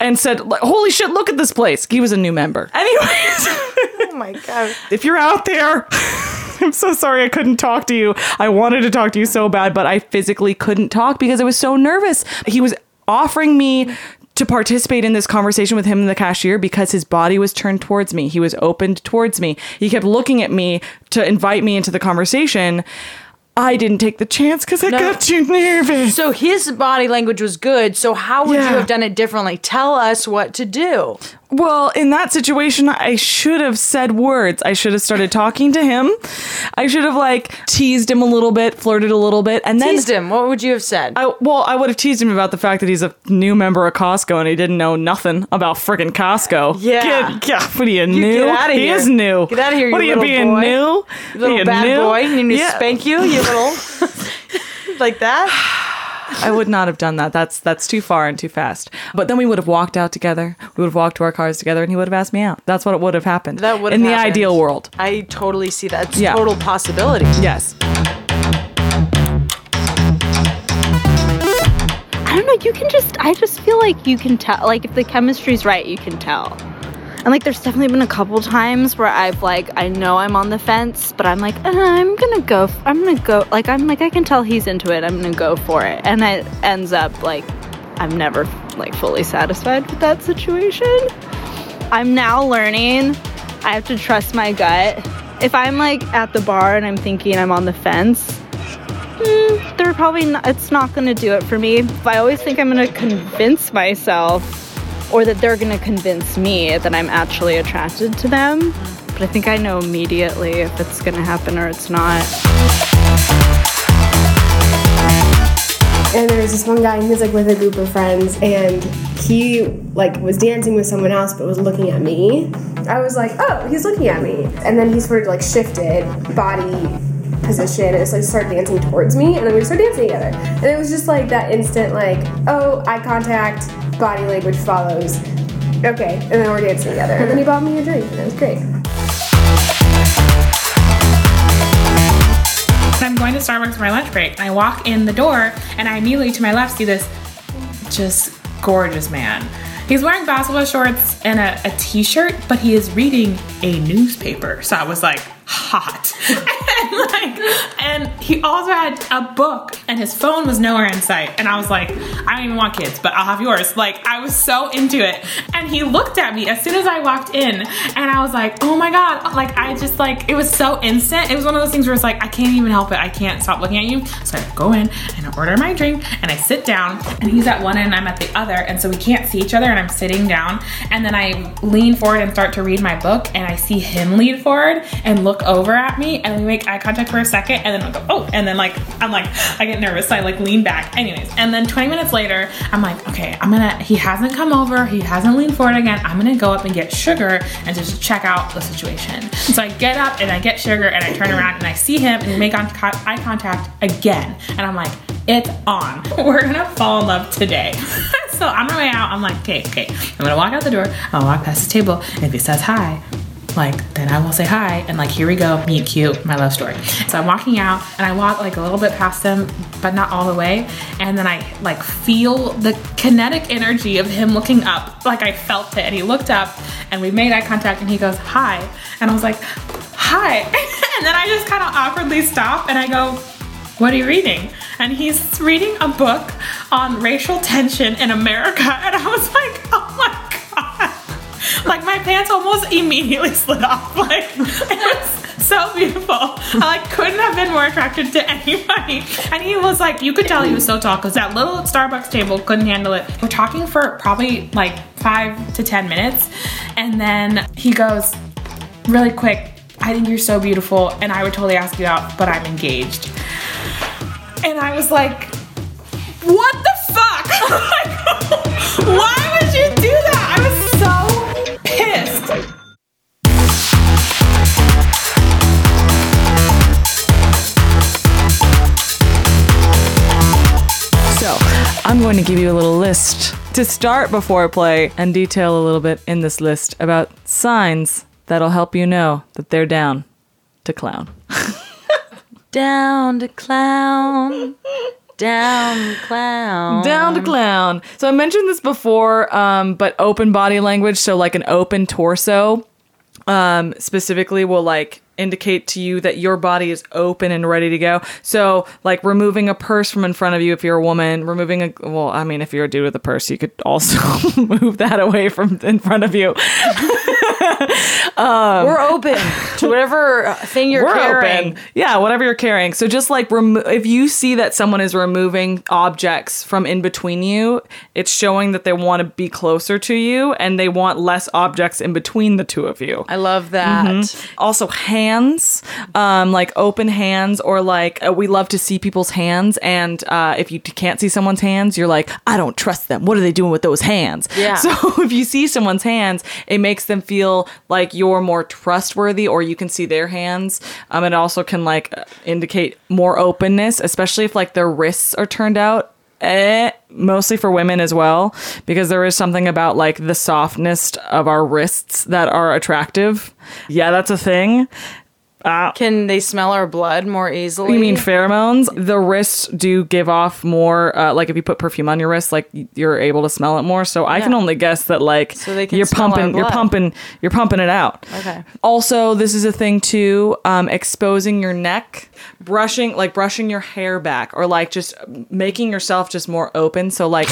and said, holy shit, look at this place. He was a new member. Anyways. Oh my God. If you're out there... I'm so sorry I couldn't talk to you. I wanted to talk to you so bad, but I physically couldn't talk because I was so nervous. He was offering me to participate in this conversation with him and the cashier because his body was turned towards me. He was opened towards me. He kept looking at me to invite me into the conversation. I didn't take the chance because I no. got too nervous. So his body language was good. So how would yeah. you have done it differently? Tell us what to do. Well, in that situation, I should have said words. I should have started talking to him. I should have like teased him a little bit, flirted a little bit, and then teased him. What would you have said? I, well, I would have teased him about the fact that he's a new member of Costco and he didn't know nothing about frickin' Costco. Yeah, get, get, what are you, you new? Get out of here. He is new. Get out of here. You what are you being boy. New? You little bad new? Boy. You need to yeah. spank you. You little like that. I would not have done that. That's that's too far and too fast. But then we would have walked out together. We would have walked to our cars together, and he would have asked me out. That's what it would have happened. That would have happened. In the ideal world. I totally see that. It's a yeah. total possibility. Yes. I don't know. You can just, I just feel like you can tell. Like, if the chemistry's right, you can tell. And, like, there's definitely been a couple times where I've, like, I know I'm on the fence, but I'm like, uh, I'm going to go, f- I'm going to go, like, I'm like, I can tell he's into it. I'm going to go for it. And it ends up, like, I'm never, like, fully satisfied with that situation. I'm now learning I have to trust my gut. If I'm, like, at the bar and I'm thinking I'm on the fence, mm, they're probably, not, it's not going to do it for me. But I always think I'm going to convince myself, or that they're going to convince me that I'm actually attracted to them. But I think I know immediately if it's going to happen or it's not. And there was this one guy, and he was like with a group of friends, and he like was dancing with someone else but was looking at me. I was like, oh, he's looking at me. And then he sort of like shifted body position and just like started dancing towards me, and then we started dancing together. And it was just like that instant like, oh, eye contact, body language follows. Okay, and then we're dancing together. And then he bought me a drink, and it was great. I'm going to Starbucks for my lunch break. I walk in the door, and I immediately to my left see this just gorgeous man. He's wearing basketball shorts and a, a t-shirt, but he is reading a newspaper. So I was like, hot. and, like, and he also had a book, and his phone was nowhere in sight. And I was like, I don't even want kids, but I'll have yours. Like, I was so into it. And he looked at me as soon as I walked in, and I was like, oh my God. Like, I just, like, it was so instant. It was one of those things where it's like, I can't even help it. I can't stop looking at you. So I go in, and I order my drink, and I sit down, and he's at one end, and I'm at the other, and so we can't see each other, and I'm sitting down, and then I lean forward and start to read my book, and I see him lean forward and look over at me, and we make eye contact for a second, and then I go, oh, and then like I'm like I get nervous, so I like lean back. Anyways, and then twenty minutes later, I'm like, okay, I'm gonna. He hasn't come over, he hasn't leaned forward again. I'm gonna go up and get sugar and just check out the situation. So I get up and I get sugar, and I turn around and I see him, and we make eye contact again, and I'm like, it's on. We're gonna fall in love today. So on my way out, I'm like, okay, okay. I'm gonna walk out the door. I'll walk past the table, and if he says hi, like, then I will say hi, and like, here we go, meet cute, my love story. So I'm walking out, and I walk like a little bit past him, but not all the way, and then I like feel the kinetic energy of him looking up, like I felt it, and he looked up, and we made eye contact, and he goes, hi, and I was like, hi, and then I just kind of awkwardly stop, and I go, what are you reading? And he's reading a book on racial tension in America, and I was like, oh my God. Like, my pants almost immediately slid off. Like, it was so beautiful. I, like, couldn't have been more attracted to anybody. And he was, like, you could tell he was so tall, because that little Starbucks table couldn't handle it. We're talking for probably, like, five to ten minutes. And then he goes, really quick, I think you're so beautiful, and I would totally ask you out, but I'm engaged. And I was like, what the fuck? Why would you do that? I was so, I'm going to give you a little list to start before play and detail a little bit in this list about signs that'll help you know that they're down to clown. Down to clown. Down, clown. Down to clown. So I mentioned this before, um, but open body language, so like an open torso, um, specifically will like indicate to you that your body is open and ready to go. So like removing a purse from in front of you if you're a woman, removing a, well, I mean, if you're a dude with a purse, you could also move that away from in front of you. um, we're open to whatever thing you're we're carrying. Open. Yeah, whatever you're carrying. So just like remo- if you see that someone is removing objects from in between you, it's showing that they want to be closer to you and they want less objects in between the two of you. I love that. Mm-hmm. Also hands, um, like open hands, or like uh, we love to see people's hands. And uh, if you can't see someone's hands, you're like, I don't trust them. What are they doing with those hands? Yeah. So if you see someone's hands, it makes them feel like you're more trustworthy, or you can see their hands. Um, it also can like indicate more openness, especially if like their wrists are turned out eh, mostly for women as well, because there is something about like the softness of our wrists that are attractive. Yeah, that's a thing. Uh, Can they smell our blood more easily? You mean pheromones? The wrists do give off more, uh, like if you put perfume on your wrist, like you're able to smell it more. So yeah. I can only guess that like so they can you're smell pumping, our blood. you're pumping, you're pumping it out. Okay. Also, this is a thing too, um, exposing your neck, brushing, like brushing your hair back or like just making yourself just more open. So like,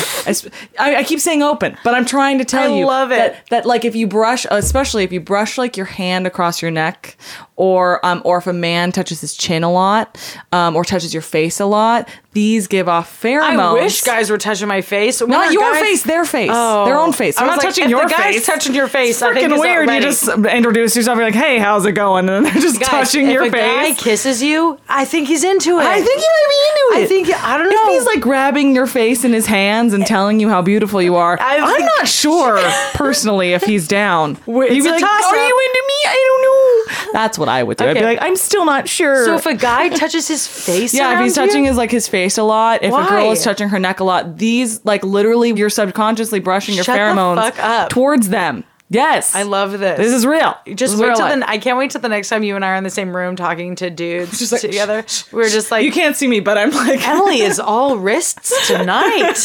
I, I keep saying open, but I'm trying to tell I you love it. That, that like if you brush, especially if you brush like your hand across your neck or um, or if a man touches his chin a lot, um, or touches your face a lot, these give off pheromones. I wish guys were touching my face. When Not your guys... face, their face, oh. their own face. I'm not like, touching if your the face. Guy's touching your face. It's I think freaking weird. You just introduce yourself. You're like, hey, how's it going? And they're just guys, touching your face. If a guy kisses you, I think he's into it. I think he might be into it. I think I don't know. If he's like grabbing your face in his hands and telling you how beautiful you are, I, I'm like, not sure personally if he's down. Wait, You'd be like, are you into me? I don't know. That's what I would do. Okay. I'd be like, I'm still not sure. So if a guy touches his face, yeah, if he's touching you? his like his face a lot, if Why? a girl is touching her neck a lot, these like literally you're subconsciously brushing your Shut pheromones the fuck up. towards them. Yes. I love this. This is real. Just is wait real till the, I can't wait till the next time you and I are in the same room talking to dudes just like, together. We're just like... You can't see me, but I'm like... Emily is all wrists tonight.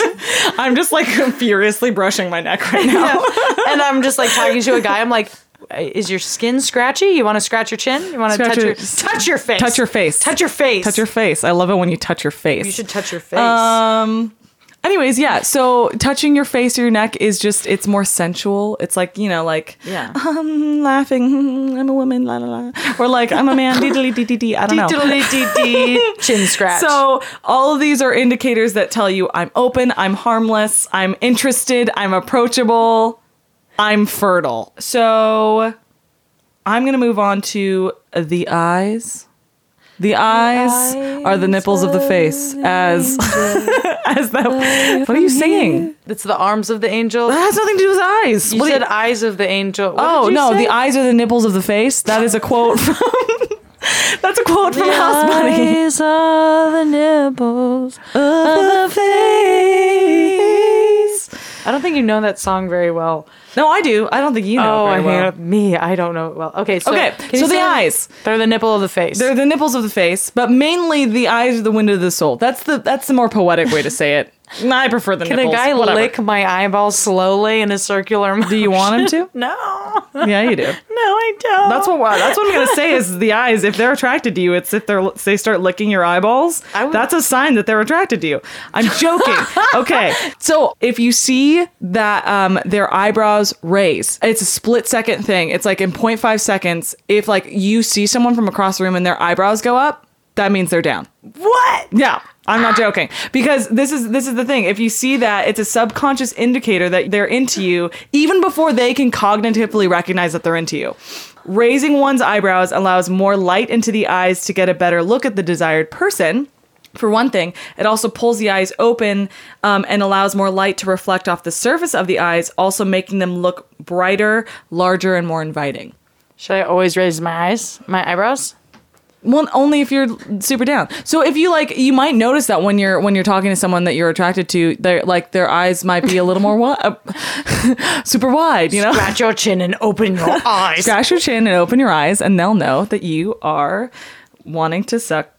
I'm just like furiously brushing my neck right now. Yeah. And I'm just like talking to a guy. I'm like... Is your skin scratchy? You want to scratch your chin? You want to touch your, your touch your face? Touch your face. Touch your face. Touch your face. I love it when you touch your face. You should touch your face. Um. Anyways, yeah. So touching your face or your neck is just, it's more sensual. It's like, you know, like, yeah. um, laughing. I'm a woman. La, la, la. Or like, I'm a man. Diddly, dee, dee, dee. I don't know. Diddly, dee, dee. Chin scratch. So all of these are indicators that tell you I'm open, I'm harmless, I'm interested, I'm approachable. I'm fertile. So I'm going to move on to the eyes. The eyes, the eyes are the nipples of the face as, as the, what are you singing? It's the arms of the angel. That has nothing to do with eyes. You what said you, eyes of the angel. What oh, no, say? The eyes are the nipples of the face. That is a quote from, that's a quote the from House Bunny. The eyes are the nipples of the face. I don't think you know that song very well. No, I do. I don't think you know. Oh, it very I well. Hate me. I don't know it well. Okay, so okay. So the eyes. They're the nipple of the face. They're the nipples of the face, but mainly the eyes are the window of the soul. That's the that's the more poetic way to say it. I prefer the Can nipples. Can a guy Whatever. lick my eyeball slowly in a circular motion? Do you want him to? No. Yeah, you do. No, I don't. That's what that's what I'm gonna say is the eyes. If they're attracted to you, it's if they're they start licking your eyeballs. I would... That's a sign that they're attracted to you. I'm joking. Okay. So if you see that um, their eyebrows raise. It's a split second thing. It's like in zero point five seconds, if like you see someone from across the room and their eyebrows go up, that means they're down. What? Yeah. I'm not joking. Because this is this is the thing. If you see that, it's a subconscious indicator that they're into you even before they can cognitively recognize that they're into you. Raising one's eyebrows allows more light into the eyes to get a better look at the desired person. For one thing, it also pulls the eyes open um, and allows more light to reflect off the surface of the eyes, also making them look brighter, larger, and more inviting. Should I always raise my eyes, my eyebrows? Well, only if you're super down. So if you like, you might notice that when you're when you're talking to someone that you're attracted to, they're like their eyes might be a little more wide, uh, super wide. You know, scratch your chin and open your eyes. Scratch your chin and open your eyes, and they'll know that you are wanting to suck.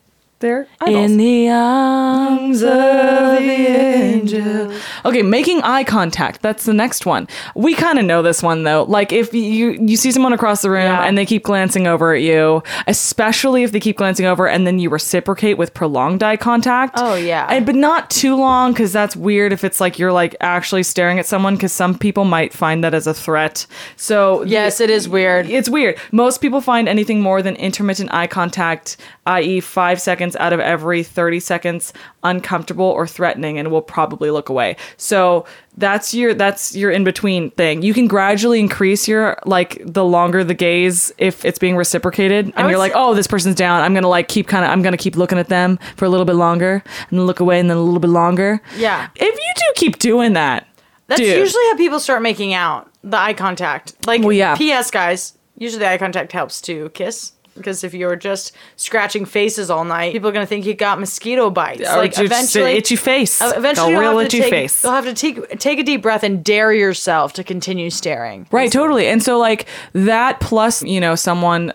There, in the arms of the angel. Okay, making eye contact. That's the next one. We kind of know this one though. Like if you you see someone across the room yeah. and they keep glancing over at you, especially if they keep glancing over and then you reciprocate with prolonged eye contact. Oh yeah, and, but not too long because that's weird. If it's like you're like actually staring at someone, because some people might find that as a threat. So yes, th- it is weird. It's weird. Most people find anything more than intermittent eye contact, that is, five seconds out of every thirty seconds uncomfortable or threatening, and will probably look away. So that's your that's your in-between thing. You can gradually increase your like the longer the gaze if it's being reciprocated and was, you're like, oh, this person's down, I'm gonna like keep kind of I'm gonna keep looking at them for a little bit longer and then look away and then a little bit longer. Yeah, if you do keep doing that, that's dude, usually how people start making out, the eye contact. Like well, yeah. P S guys, usually eye contact helps to kiss. Because if you're just scratching faces all night, people are going to think you got mosquito bites. Or like eventually, itchy face. Uh, eventually, you'll have, itchy take, face. you'll have to take take a deep breath and dare yourself to continue staring. Right, totally. And so, like that, plus you know, someone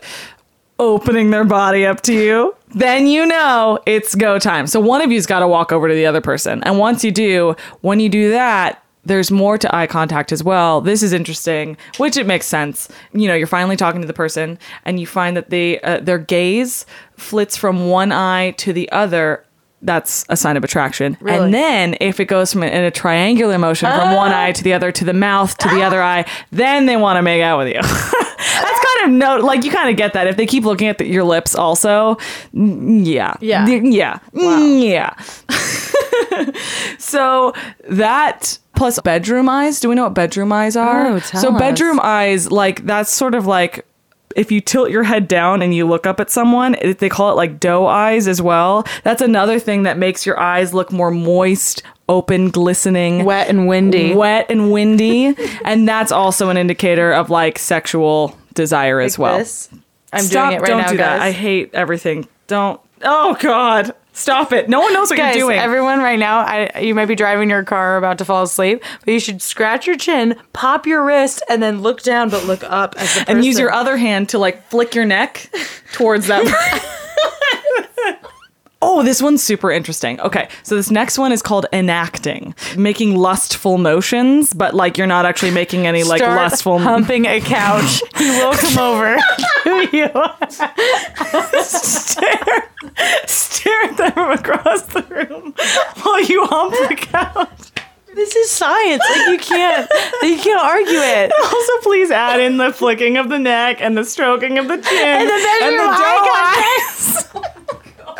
opening their body up to you, then you know it's go time. So one of you's got to walk over to the other person, and once you do, when you do that. There's more to eye contact as well. This is interesting, which it makes sense. You know, you're finally talking to the person and you find that they uh, their gaze flits from one eye to the other. That's a sign of attraction. Really? And then if it goes from a, in a triangular motion oh. from one eye to the other, to the mouth, to the other eye, then they want to make out with you. That's kind of no, like you kind of get that. If they keep looking at the, your lips also, yeah. Yeah. Yeah. Wow. Yeah. So that... Plus bedroom eyes. Do we know what bedroom eyes are? Oh, tell so bedroom us. eyes, like that's sort of like if you tilt your head down and you look up at someone, it, they call it like doe eyes as well. That's another thing that makes your eyes look more moist, open, glistening. Wet and windy. Wet and windy. And that's also an indicator of like sexual desire like as well. This. I'm Stop, doing it right don't now, do guys. That. I hate everything. Don't. Oh, God. Stop it. No one knows what Guys, you're doing. Everyone right now, I, you might be driving your car or about to fall asleep, but you should scratch your chin, pop your wrist, and then look down, but look up at the person. And use your other hand to, like, flick your neck towards that person. Oh, this one's super interesting. Okay, so this next one is called enacting. Making lustful motions, but, like, you're not actually making any, like, Start lustful... Start humping m- a couch. He will come over to you. Stare. Stare at them from across the room while you hump the couch. This is science. Like you can't, you can't argue it. Also, please add in the flicking of the neck and the stroking of the chin and the bedroom eyes.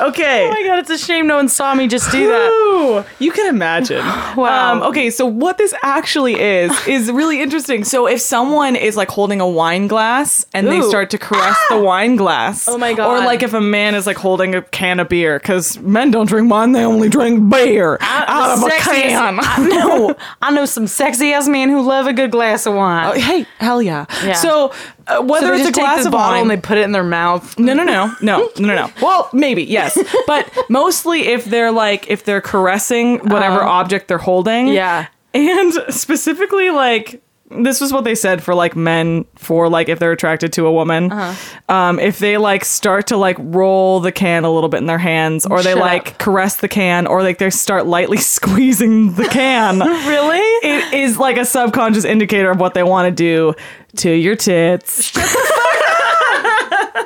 Okay. Oh my God, it's a shame no one saw me just do that. Ooh, you can imagine. Wow. Um, okay, so what this actually is, is really interesting. So if someone is like holding a wine glass and Ooh. they start to caress ah! the wine glass. Oh my God. Or like if a man is like holding a can of beer, because men don't drink wine, they only drink beer I, out of a can. I know. I know some sexy ass men who love a good glass of wine. Oh, hey, hell yeah. yeah. So... Uh, whether so it's a glass of wine and they put it in their mouth. No, no, no, no, no, no, no. Well, maybe yes, but mostly if they're like if they're caressing whatever um, object they're holding. Yeah, and specifically like this was what they said for like men for like if they're attracted to a woman, uh-huh. um, if they like start to like roll the can a little bit in their hands, or they Shut like up. caress the can, or like they start lightly squeezing the can. Really, it is like a subconscious indicator of what they want to do. To your tits. Shut the fuck up.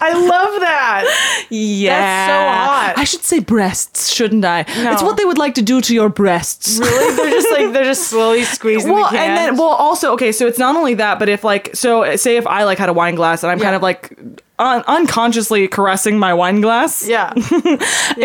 I love that. Yeah. That's so hot. I should say breasts, shouldn't I? No. It's what they would like to do to your breasts. Really? They're just like, they're just slowly squeezing well, the can. And then, well, also, okay, so it's not only that, but if like, so say if I like had a wine glass and I'm yeah. kind of like un- unconsciously caressing my wine glass. Yeah. yeah.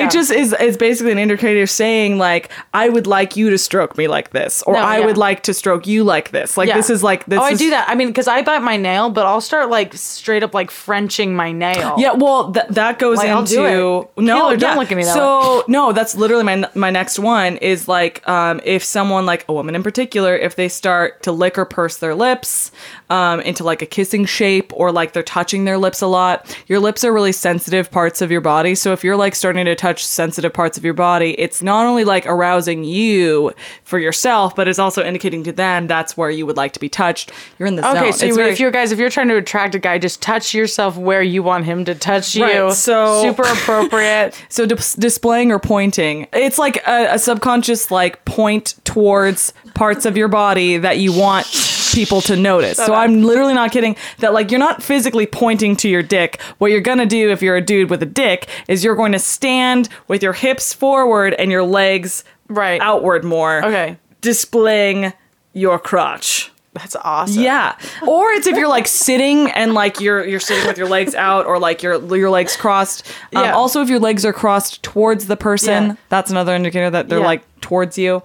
It just is, it's basically an indicator saying like, I would like you to stroke me like this, or no, I yeah. would like to stroke you like this. Like yeah. this is like, this Oh, is- I do that. I mean, because I bite my nail, but I'll start like straight up like Frenching my nail. Yeah, well, th- that goes like, into... I'll do it. No, Kayla, yeah. don't look at me that so, way. No, that's literally my my next one is like um, if someone, like a woman in particular, if they start to lick or purse their lips um, into like a kissing shape, or like they're touching their lips a lot. Your lips are really sensitive parts of your body. So if you're like starting to touch sensitive parts of your body, it's not only like arousing you for yourself, but it's also indicating to them that's where you would like to be touched. You're in the okay, zone. Okay, so you, very, if you guys, if you're trying to attract a guy, just touch yourself where you want him to touch you. Right, so super appropriate. So di- displaying or pointing. It's like a, a subconscious like point towards parts of your body that you want people to notice. So, so I'm literally not kidding that like you're not physically pointing to your dick. What you're going to do if you're a dude with a dick is you're going to stand with your hips forward and your legs right outward more. Okay. Displaying your crotch. That's awesome. Yeah. Or it's if you're like sitting and like you're you're sitting with your legs out, or like your your legs crossed. Um, yeah. Also, if your legs are crossed towards the person, yeah. that's another indicator that they're yeah. like towards you.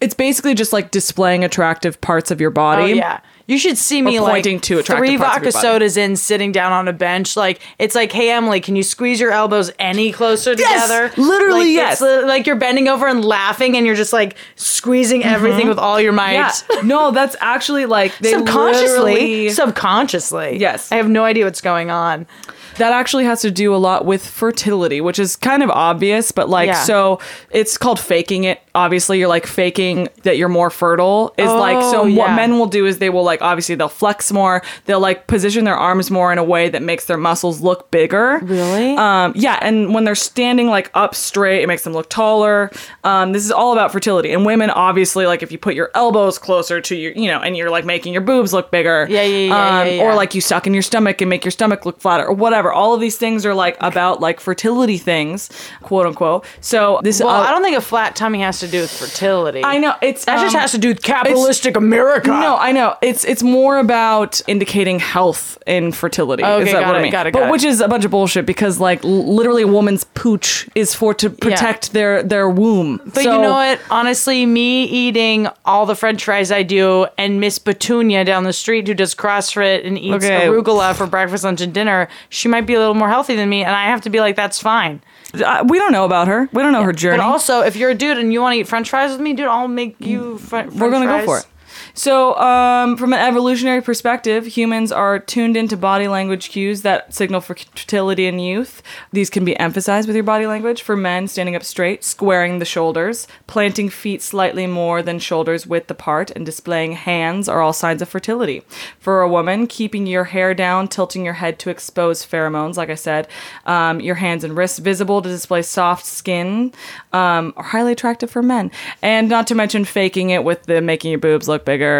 It's basically just like displaying attractive parts of your body. Oh, yeah. You should see me like to three vodka sodas in, sitting down on a bench. Like it's like, hey Emily, can you squeeze your elbows any closer together? Yes, literally, like, yes. It's, like you're bending over and laughing, and you're just like squeezing mm-hmm. everything with all your might. Yeah. No, that's actually like they subconsciously, literally... subconsciously. Yes, I have no idea what's going on. That actually has to do a lot with fertility, which is kind of obvious, but like, yeah. so it's called faking it. Obviously, you're like faking that you're more fertile is oh, like, so yeah. what men will do is they will like, obviously they'll flex more. They'll like position their arms more in a way that makes their muscles look bigger. Really? Um, yeah. And when they're standing like up straight, it makes them look taller. Um, this is all about fertility. And women, obviously, like if you put your elbows closer to your, you know, and you're like making your boobs look bigger. Yeah, yeah, yeah, um, yeah, yeah. Or like you suck in your stomach and make your stomach look flatter or whatever. All of these things are like about like fertility things, quote unquote. So this. Well, uh, I don't think a flat tummy has to do with fertility. I know it's that um, just has to do with capitalistic America. No, I know it's it's more about indicating health and fertility. Okay, is that got, what it, I mean? got it. Got but, it. Which is a bunch of bullshit because like l- literally a woman's pooch is for to protect yeah. their their womb. But so, you know what? Honestly, me eating all the French fries I do and Miss Petunia down the street who does CrossFit and eats okay. arugula for breakfast, lunch, and dinner. She might be a little more healthy than me, and I have to be like, that's fine. Uh, we don't know about her. We don't know yeah. her journey. But also, if you're a dude and you want to eat French fries with me, dude, I'll make you fr- French fries. We're going to go for it. So, um, from an evolutionary perspective, humans are tuned into body language cues that signal for fertility and youth. These can be emphasized with your body language. For men, standing up straight, squaring the shoulders, planting feet slightly more than shoulders width apart, and displaying hands are all signs of fertility. For a woman, keeping your hair down, tilting your head to expose pheromones, like I said, um, your hands and wrists visible to display soft skin, um, are highly attractive for men. And not to mention faking it with the making your boobs look bigger,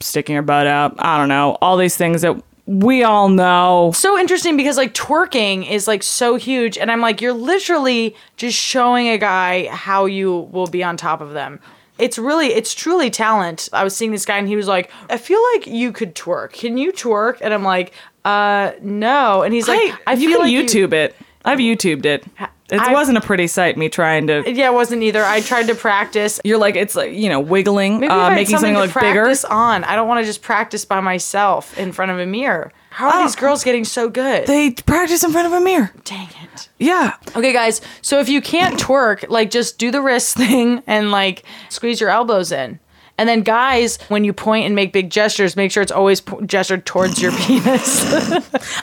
sticking your butt up, I don't know, all these things that we all know. So interesting because like twerking is like so huge and I'm like, you're literally just showing a guy how you will be on top of them. It's really, it's truly talent. I was seeing this guy and he was like, I feel like you could twerk. Can you twerk? And I'm like, uh, no. And he's like, I, I feel you can like YouTube you- it. I've YouTubed it. It I've, wasn't a pretty sight, me trying to... Yeah, it wasn't either. I tried to practice. You're like, it's like, you know, wiggling, uh, making something, something look bigger. Maybe I had something to practice on. I don't want to just practice by myself in front of a mirror. How are oh, these girls getting so good? They practice in front of a mirror. Dang it. Yeah. Okay, guys. So if you can't twerk, like, just do the wrist thing and, like, squeeze your elbows in. And then, guys, when you point and make big gestures, make sure it's always po- gestured towards your penis.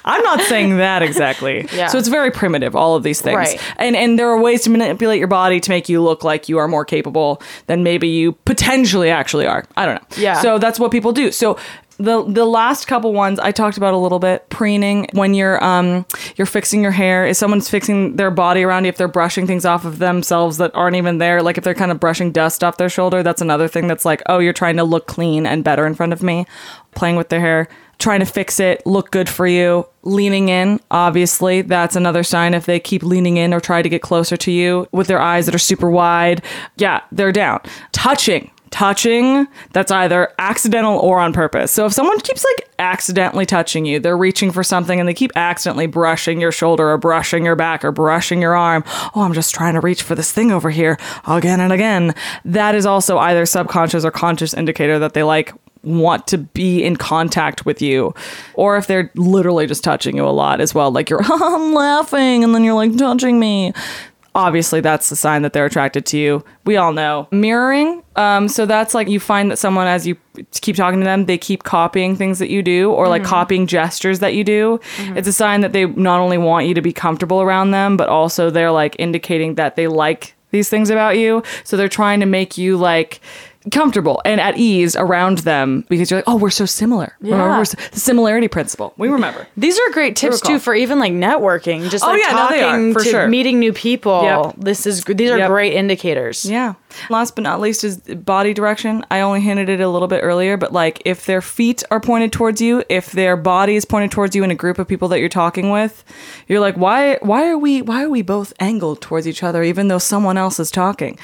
I'm not saying that exactly. Yeah. So it's very primitive, all of these things. Right. And and there are ways to manipulate your body to make you look like you are more capable than maybe you potentially actually are. I don't know. Yeah. So that's what people do. So... The the last couple ones I talked about a little bit. Preening, when you're um you're fixing your hair, if someone's fixing their body around you, if they're brushing things off of themselves that aren't even there, like if they're kind of brushing dust off their shoulder, that's another thing that's like, oh, you're trying to look clean and better in front of me. Playing with their hair, trying to fix it, look good for you. Leaning in, obviously, that's another sign if they keep leaning in or try to get closer to you with their eyes that are super wide. Yeah, they're down. Touching. Touching, that's either accidental or on purpose. So if someone keeps like accidentally touching you, they're reaching for something and they keep accidentally brushing your shoulder or brushing your back or brushing your arm. Oh, I'm just trying to reach for this thing over here again and again. That is also either subconscious or conscious indicator that they like want to be in contact with you. Or if they're literally just touching you a lot as well, like you're I'm laughing and then you're like touching me. Obviously, that's a sign that they're attracted to you. We all know. Mirroring. Um, so that's like you find that someone, as you keep talking to them, they keep copying things that you do or like mm-hmm. copying gestures that you do. Mm-hmm. It's a sign that they not only want you to be comfortable around them, but also they're like indicating that they like these things about you. So they're trying to make you like... comfortable and at ease around them because you're like, oh, we're so similar. Yeah. Remember, we're so, the similarity principle. We remember. These are great tips too for even like networking. Just like oh, yeah, talking no, for to sure. meeting new people. Yep. This is these are yep. great indicators. Yeah. Last but not least is body direction. I only hinted it a little bit earlier, but like if their feet are pointed towards you, if their body is pointed towards you in a group of people that you're talking with, you're like, why? Why are we? Why are we both angled towards each other, even though someone else is talking?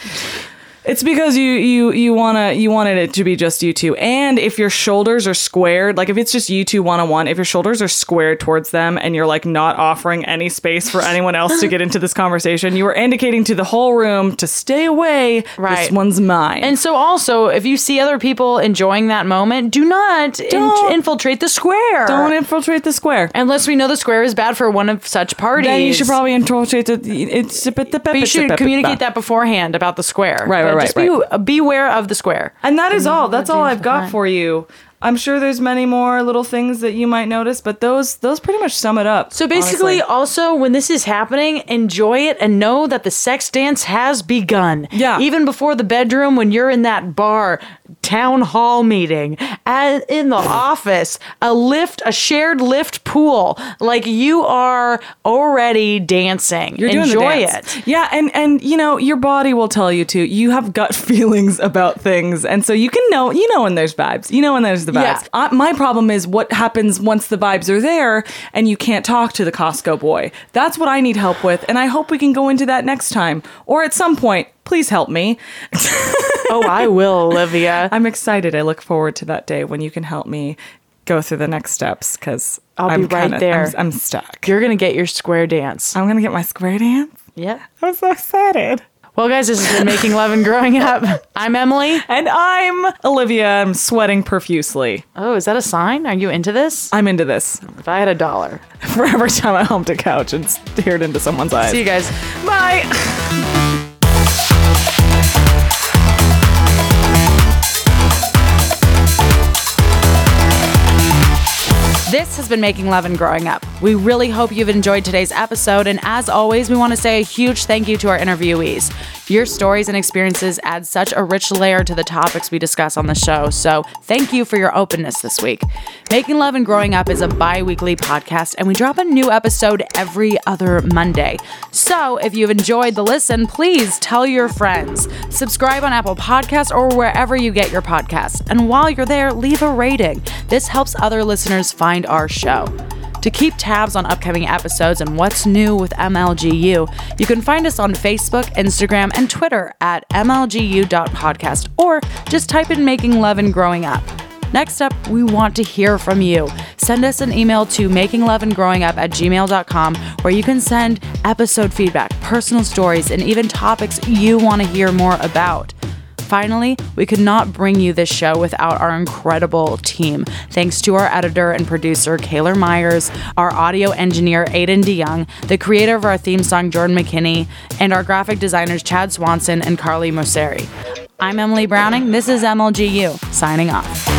It's because you you you wanna you wanted it to be just you two. And if your shoulders are squared, like if it's just you two one on one, if your shoulders are squared towards them and you're like not offering any space for anyone else to get into this conversation, you are indicating to the whole room to stay away. Right. This one's mine. And so also, if you see other people enjoying that moment, do not in- infiltrate the square. Don't infiltrate the square. Unless we know the square is bad for one of such parties. Then you should probably infiltrate it. But you should communicate that beforehand about the square. Right, right, right. Just be, right. Beware of the square. And that is all. That's all I've got for you. I'm sure there's many more little things that you might notice, but those those pretty much sum it up. So basically, honestly. Also, when this is happening, enjoy it and know that the sex dance has begun. Yeah. Even before the bedroom, when you're in that bar, town hall meeting, as in the office, a lift, a shared lift pool, like you are already dancing. You're doing enjoy the dance. It. Yeah, and and you know your body will tell you to. You have gut feelings about things, and so you can know. You know when there's vibes. You know when there's. The vibes. Yeah. I, my problem is what happens once the vibes are there and you can't talk to the Costco boy. That's what I need help with, and I hope we can go into that next time or at some point. Please help me. Oh, I will, Olivia. I'm excited. I look forward to that day when you can help me go through the next steps because I'll I'm be right kinda, there. I'm, I'm stuck. You're gonna get your square dance. I'm gonna get my square dance. Yeah, I'm so excited. Well, guys, this has been Making Love and Growing Up. I'm Emily. And I'm Olivia. I'm sweating profusely. Oh, is that a sign? Are you into this? I'm into this. If I had a dollar. For every time I humped a couch and stared into someone's eyes. See you guys. Bye. This has been Making Love and Growing Up. We really hope you've enjoyed today's episode, and as always, we want to say a huge thank you to our interviewees. Your stories and experiences add such a rich layer to the topics we discuss on the show, so thank you for your openness this week. Making Love and Growing Up is a bi-weekly podcast, and we drop a new episode every other Monday. So if you've enjoyed the listen, please tell your friends. Subscribe on Apple Podcasts or wherever you get your podcasts, and while you're there, leave a rating. This helps other listeners find our show. To keep tabs on upcoming episodes and what's new with M L G U, you can find us on Facebook, Instagram, and Twitter at M L G U dot podcast, or just type in Making Love and Growing Up. Next up, we want to hear from you. Send us an email to making love and growing up at gmail dot com, where you can send episode feedback, personal stories, and even topics you want to hear more about. Finally, we could not bring you this show without our incredible team. Thanks to our editor and producer, Kayla Myers, our audio engineer, Aiden DeYoung, the creator of our theme song, Jordan McKinney, and our graphic designers, Chad Swanson and Carly Moseri. I'm Emily Browning. This is M L G U, signing off.